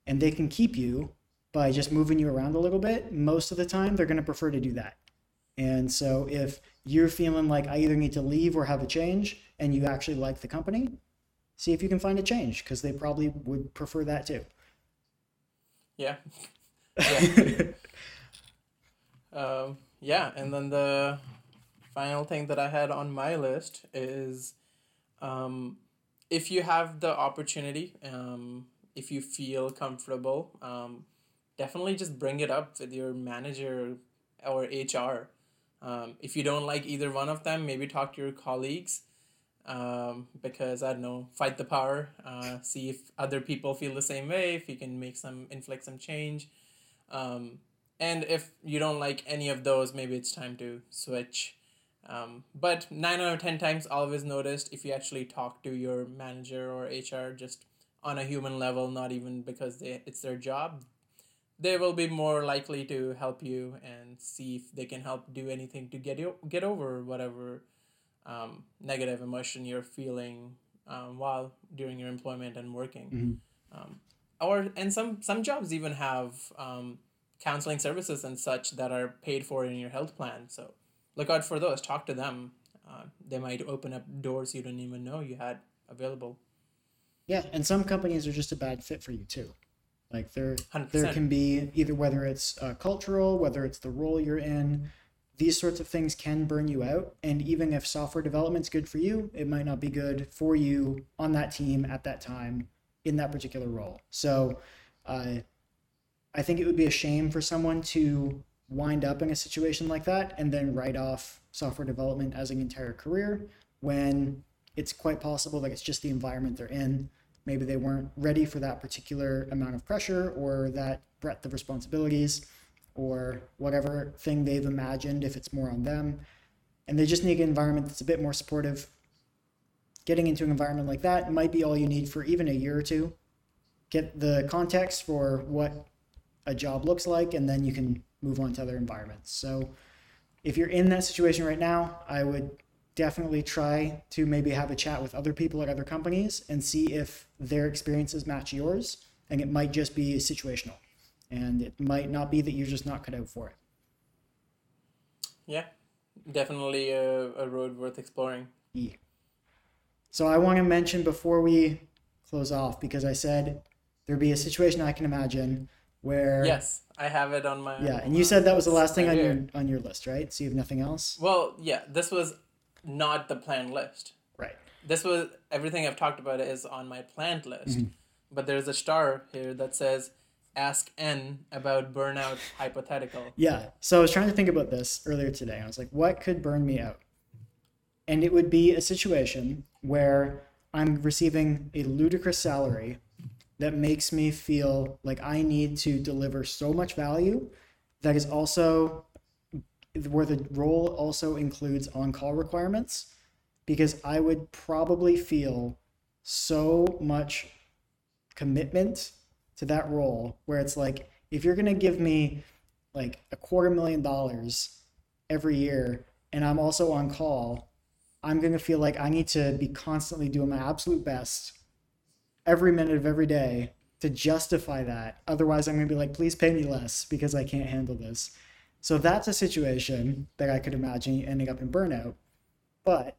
and they can keep you by just moving you around a little bit, most of the time they're going to prefer to do that. And so if you're feeling like I either need to leave or have a change and you actually like the company, see if you can find a change because they probably would prefer that too. Yeah. Yeah. um, yeah. And then the final thing that I had on my list is um, if you have the opportunity, um, if you feel comfortable, um, definitely just bring it up with your manager or H R. Um, if you don't like either one of them, maybe talk to your colleagues um, because, I don't know, fight the power, uh, see if other people feel the same way, if you can make some, inflict some change. Um, and if you don't like any of those, maybe it's time to switch. Um, but nine out of ten times, always noticed if you actually talk to your manager or H R just on a human level, not even because they, it's their job, they will be more likely to help you and see if they can help do anything to get you get over whatever um, negative emotion you're feeling um, while during your employment and working. Mm-hmm. Um, or and some some jobs even have um, counseling services and such that are paid for in your health plan. So look out for those. Talk to them. Uh, they might open up doors you didn't even know you had available. Yeah, and some companies are just a bad fit for you too. Like there, one hundred percent. There can be either whether it's uh, cultural, whether it's the role you're in, these sorts of things can burn you out. And even if software development's good for you, it might not be good for you on that team at that time in that particular role. So uh, I think it would be a shame for someone to wind up in a situation like that and then write off software development as an entire career when it's quite possible that it's just the environment they're in. Maybe they weren't ready for that particular amount of pressure or that breadth of responsibilities or whatever thing they've imagined if it's more on them. And they just need an environment that's a bit more supportive. Getting into an environment like that might be all you need for even a year or two. Get the context for what a job looks like, and then you can move on to other environments. So if you're in that situation right now, I would definitely try to maybe have a chat with other people at other companies and see if their experiences match yours. And it might just be situational, and it might not be that you're just not cut out for it. Yeah, definitely a, a road worth exploring. Yeah. So I want to mention before we close off, because I said there'd be a situation I can imagine where... Yes, I have it on my... Yeah, and you said that was the last thing on your, on your list, right? So you have nothing else? Well, yeah, this was... not the planned list. Right. This was everything I've talked about is on my planned list, mm-hmm. But there's a star here that says, ask N about burnout hypothetical. Yeah. So I was trying to think about this earlier today. I was like, what could burn me out? And it would be a situation where I'm receiving a ludicrous salary that makes me feel like I need to deliver so much value that is also where the role also includes on-call requirements, because I would probably feel so much commitment to that role where it's like, if you're going to give me like a quarter million dollars every year and I'm also on call, I'm going to feel like I need to be constantly doing my absolute best every minute of every day to justify that. Otherwise, I'm going to be like, please pay me less because I can't handle this. So that's a situation that I could imagine ending up in burnout, but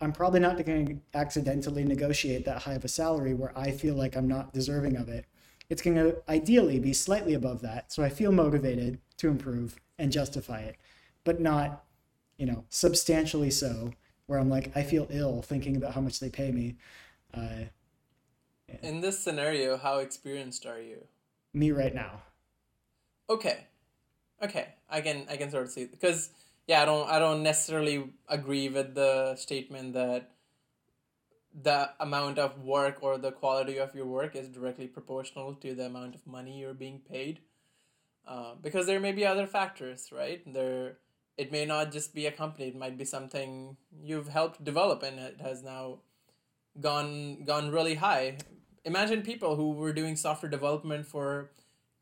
I'm probably not going to accidentally negotiate that high of a salary where I feel like I'm not deserving of it. It's going to ideally be slightly above that. So I feel motivated to improve and justify it, but not, you know, substantially so where I'm like, I feel ill thinking about how much they pay me. Uh, yeah. In this scenario, how experienced are you? Me right now. Okay. Okay, I can I can sort of see it. Because yeah, I don't I don't necessarily agree with the statement that the amount of work or the quality of your work is directly proportional to the amount of money you're being paid, uh, because there may be other factors, right? There, it may not just be a company. It might be something you've helped develop and it has now gone gone really high. Imagine people who were doing software development for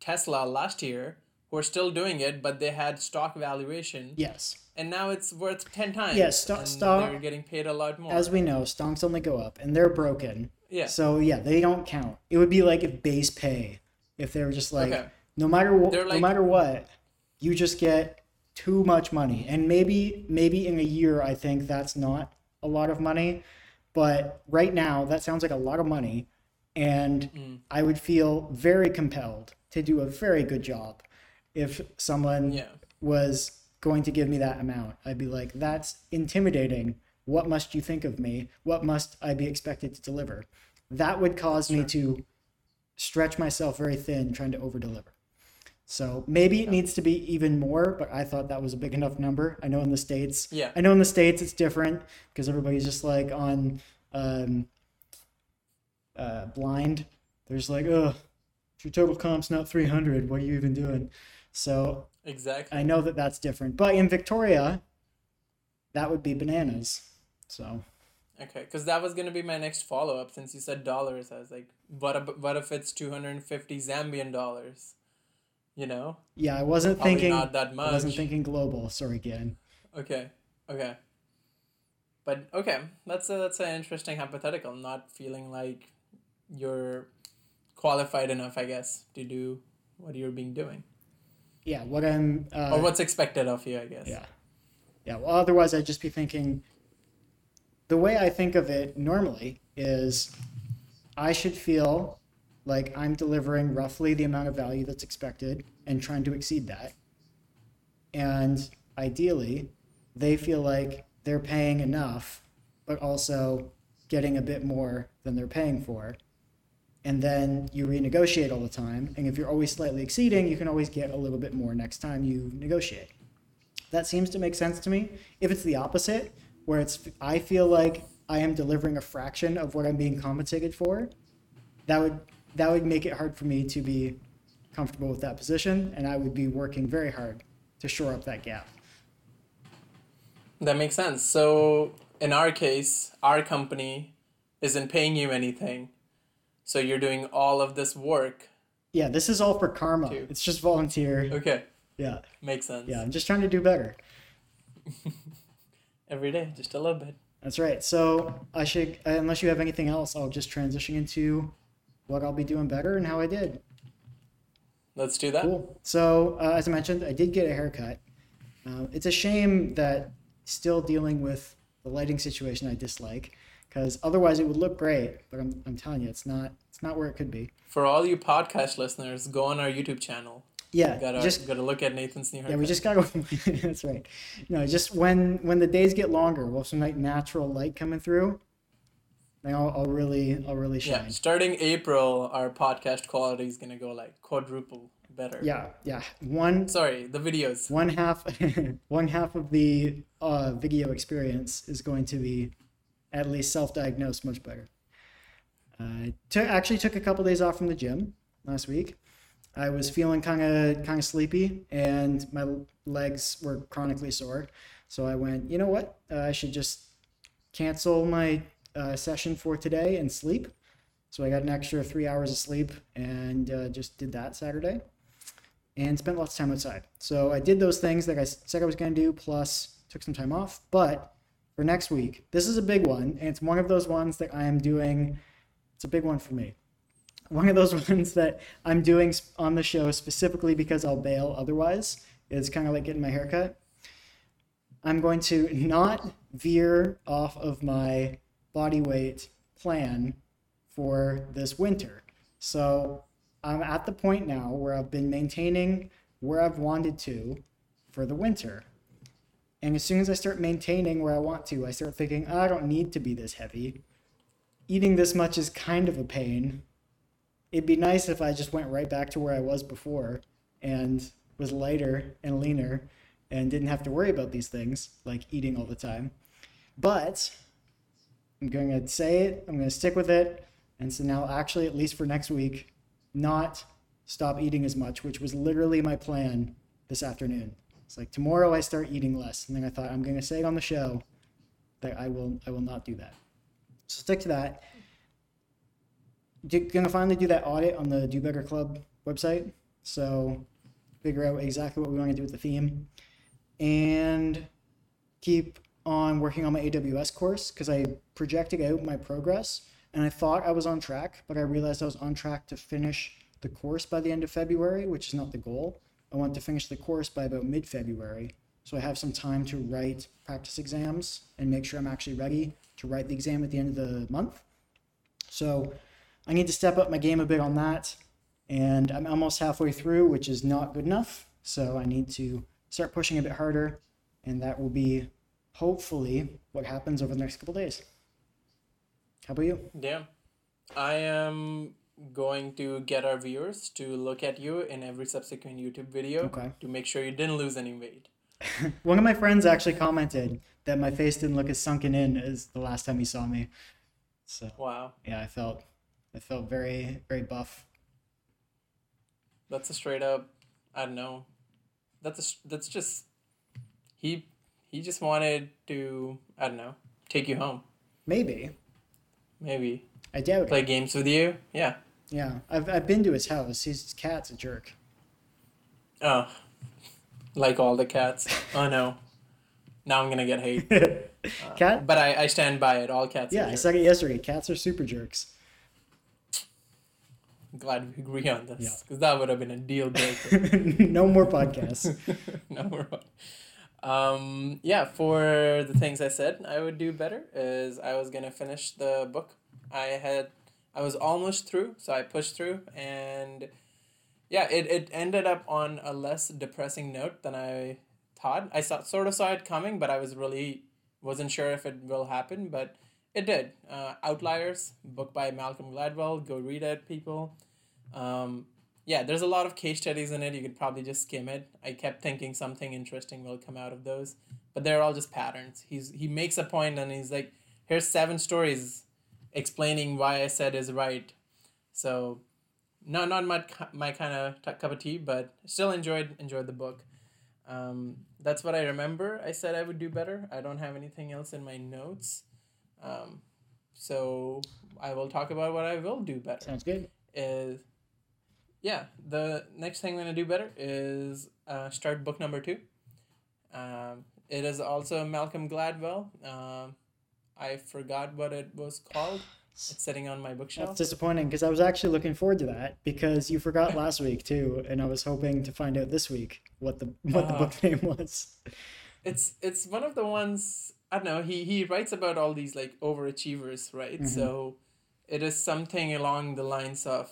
Tesla last year who are still doing it, but they had stock valuation. Yes. And now it's worth ten times. Yes, yeah, st- stock. They're getting paid a lot more. As we know, stocks only go up, and they're broken. Yeah. So yeah, they don't count. It would be like if base pay, if they were just like, okay. no matter what, like, no matter what, you just get too much money. And maybe, maybe in a year, I think that's not a lot of money, but right now that sounds like a lot of money, and mm. I would feel very compelled to do a very good job if someone yeah. was going to give me that amount. I'd be like, that's intimidating. What must you think of me? What must I be expected to deliver? That would cause sure. me to stretch myself very thin trying to over-deliver. So maybe it yeah. needs to be even more, but I thought that was a big enough number. I know in the States, yeah. I know in the States it's different because everybody's just like on um, uh, blind. There's like, oh, if your total comp's not three hundred, what are you even doing? So exactly. I know that that's different. But in Victoria, that would be bananas. So, okay, because that was going to be my next follow-up. Since you said dollars, I was like, what if, what if it's two hundred fifty Zambian dollars? You know? Yeah, I wasn't Probably thinking not that much. I wasn't thinking global. Sorry, again. Okay, okay. But, okay, that's a, that's an interesting hypothetical. Not feeling like you're qualified enough, I guess, to do what you're being doing. Yeah, what I'm... Uh, or what's expected of you, I guess. Yeah. Yeah, well, otherwise I'd just be thinking... The way I think of it normally is I should feel like I'm delivering roughly the amount of value that's expected and trying to exceed that. And ideally, they feel like they're paying enough, but also getting a bit more than they're paying for. And then you renegotiate all the time. And if you're always slightly exceeding, you can always get a little bit more next time you negotiate. That seems to make sense to me. If it's the opposite, where it's I feel like I am delivering a fraction of what I'm being compensated for, that would that would make it hard for me to be comfortable with that position, and I would be working very hard to shore up that gap. That makes sense. So in our case, our company isn't paying you anything, so you're doing all of this work. Yeah, this is all for karma. Too. It's just volunteer. Okay. Yeah. Makes sense. Yeah, I'm just trying to do better. Every day, just a little bit. That's right. So I should, unless you have anything else, I'll just transition into what I'll be doing better and how I did. Let's do that. Cool. So uh, as I mentioned, I did get a haircut. Uh, it's a shame that still dealing with the lighting situation I dislike, because otherwise it would look great. But I'm, I'm telling you, it's not, it's not where it could be. For all you podcast listeners, go on our YouTube channel. Yeah, you gotta, just gotta look at Nathan's new haircut. Yeah, we just gotta. That's right. No, just when when the days get longer, we'll have some like natural light coming through. And I'll, I'll really, I'll really shine. Yeah, starting April, our podcast quality is gonna go like quadruple better. Yeah, yeah. One. Sorry, the videos. One half, one half of the uh, video experience is going to be, at least self-diagnosed, much better. I uh, t- actually took a couple days off from the gym last week. I was feeling kind of kind of sleepy, and my legs were chronically sore. So I went, you know what? Uh, I should just cancel my uh, session for today and sleep. So I got an extra three hours of sleep and uh, just did that Saturday and spent lots of time outside. So I did those things that I said I was going to do, plus took some time off. But for next week, this is a big one, and it's one of those ones that I am doing. It's a big one for me. One of those ones that I'm doing on the show specifically because I'll bail otherwise. It's kind of like getting my hair cut. I'm going to not veer off of my body weight plan for this winter. So I'm at the point now where I've been maintaining where I've wanted to for the winter. And as soon as I start maintaining where I want to, I start thinking, oh, I don't need to be this heavy. Eating this much is kind of a pain. It'd be nice if I just went right back to where I was before and was lighter and leaner and didn't have to worry about these things like eating all the time. But I'm going to say it, I'm going to stick with it. And so now actually, at least for next week, not stop eating as much, which was literally my plan this afternoon. It's like tomorrow I start eating less. And then I thought I'm going to say it on the show that I will, I will not do that. So stick to that. Going to finally do that audit on the Do Better Club website. So figure out exactly what we want to do with the theme, and keep on working on my A W S course, because I projected out my progress and I thought I was on track, but I realized I was on track to finish the course by the end of February, which is not the goal. I want to finish the course by about mid-February, so I have some time to write practice exams and make sure I'm actually ready to write the exam at the end of the month. So I need to step up my game a bit on that, and I'm almost halfway through, which is not good enough, so I need to start pushing a bit harder, and that will be hopefully what happens over the next couple of days. How about you? Yeah, I am going to get our viewers to look at you in every subsequent YouTube video, okay, to make sure you didn't lose any weight. One of my friends actually commented that my face didn't look as sunken in as the last time he saw me. So wow. Yeah, I felt I felt very, very buff. That's a straight up, I don't know. That's a, that's just he he just wanted to, I don't know, take you home. Maybe. Maybe. I doubt Play it. Play games with you. Yeah. Yeah, I've I've been to his house. His cat's a jerk. Oh, like all the cats. Oh no, now I'm gonna get hate. uh, Cat. But I, I stand by it. All cats. Yeah, are I said it yesterday. Cats are super jerks. I'm glad we agree on this, because yeah. that would have been a deal breaker. No more podcasts. No more. Um. Yeah. For the things I said I would do better is I was gonna finish the book. I had. I was almost through, so I pushed through, and yeah, it, it ended up on a less depressing note than I thought. I saw, sort of saw it coming, but I was really, wasn't sure if it will happen, but it did. Uh, Outliers, book by Malcolm Gladwell, go read it, people. Um, yeah, there's a lot of case studies in it. You could probably just skim it. I kept thinking something interesting will come out of those, but they're all just patterns. He's He makes a point, and he's like, here's seven stories explaining why I said is right. So no, not my, my kind of t- cup of tea, but still enjoyed enjoyed the book. Um, that's what I remember. I said I would do better. I don't have anything else in my notes. Um, so I will talk about what I will do better. Sounds good. Is, yeah, the next thing I'm going to do better is uh, start book number two. Um, it is also Malcolm Gladwell. Um, I forgot what it was called. It's sitting on my bookshelf. That's disappointing, because I was actually looking forward to that, because you forgot last week too, and I was hoping to find out this week what the what uh, the book name was. It's it's one of the ones, I don't know, he, he writes about all these like overachievers, right? Mm-hmm. So it is something along the lines of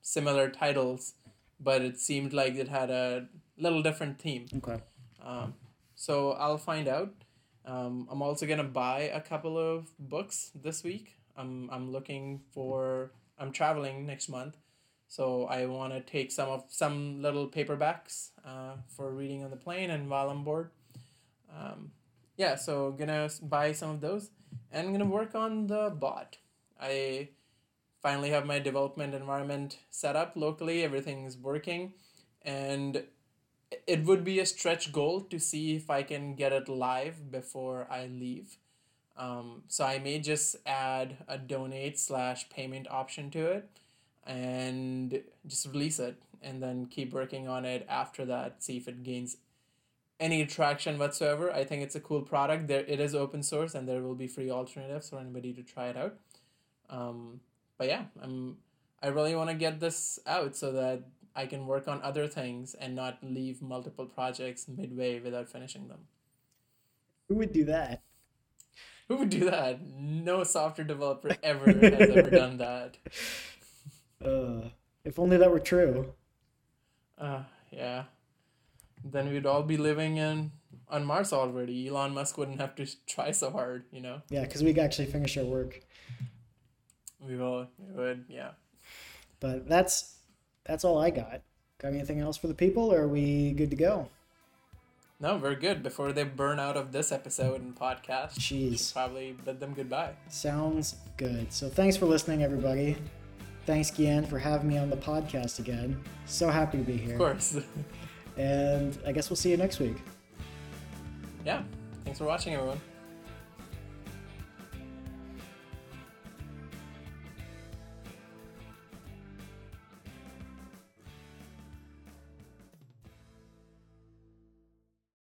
similar titles, but it seemed like it had a little different theme. Okay. Um, so I'll find out. Um, I'm also gonna buy a couple of books this week. I'm I'm looking for I'm traveling next month, so I want to take some of some little paperbacks uh, for reading on the plane and while I'm bored. Um, yeah, so gonna buy some of those, and I'm gonna work on the bot. I finally have my development environment set up locally. Everything's working, and it would be a stretch goal to see if I can get it live before I leave. Um, so I may just add a donate slash payment option to it and just release it, and then keep working on it after that, see if it gains any traction whatsoever. I think it's a cool product. There, it is open source, and there will be free alternatives for anybody to try it out. Um, but yeah, I'm, I really want to get this out so that I can work on other things and not leave multiple projects midway without finishing them. Who would do that? Who would do that? No software developer ever has ever done that. Uh, if only that were true. Uh, yeah. Then we'd all be living in on Mars already. Elon Musk wouldn't have to try so hard, you know? Yeah, because we actually finish our work. We will. We would, yeah. But that's... That's all I got. Got anything else for the people, or are we good to go? No, we're good. Before they burn out of this episode and podcast, jeez, probably bid them goodbye. Sounds good. So thanks for listening, everybody. Thanks, Gian, for having me on the podcast again. So happy to be here. Of course. And I guess we'll see you next week. Yeah. Thanks for watching, everyone.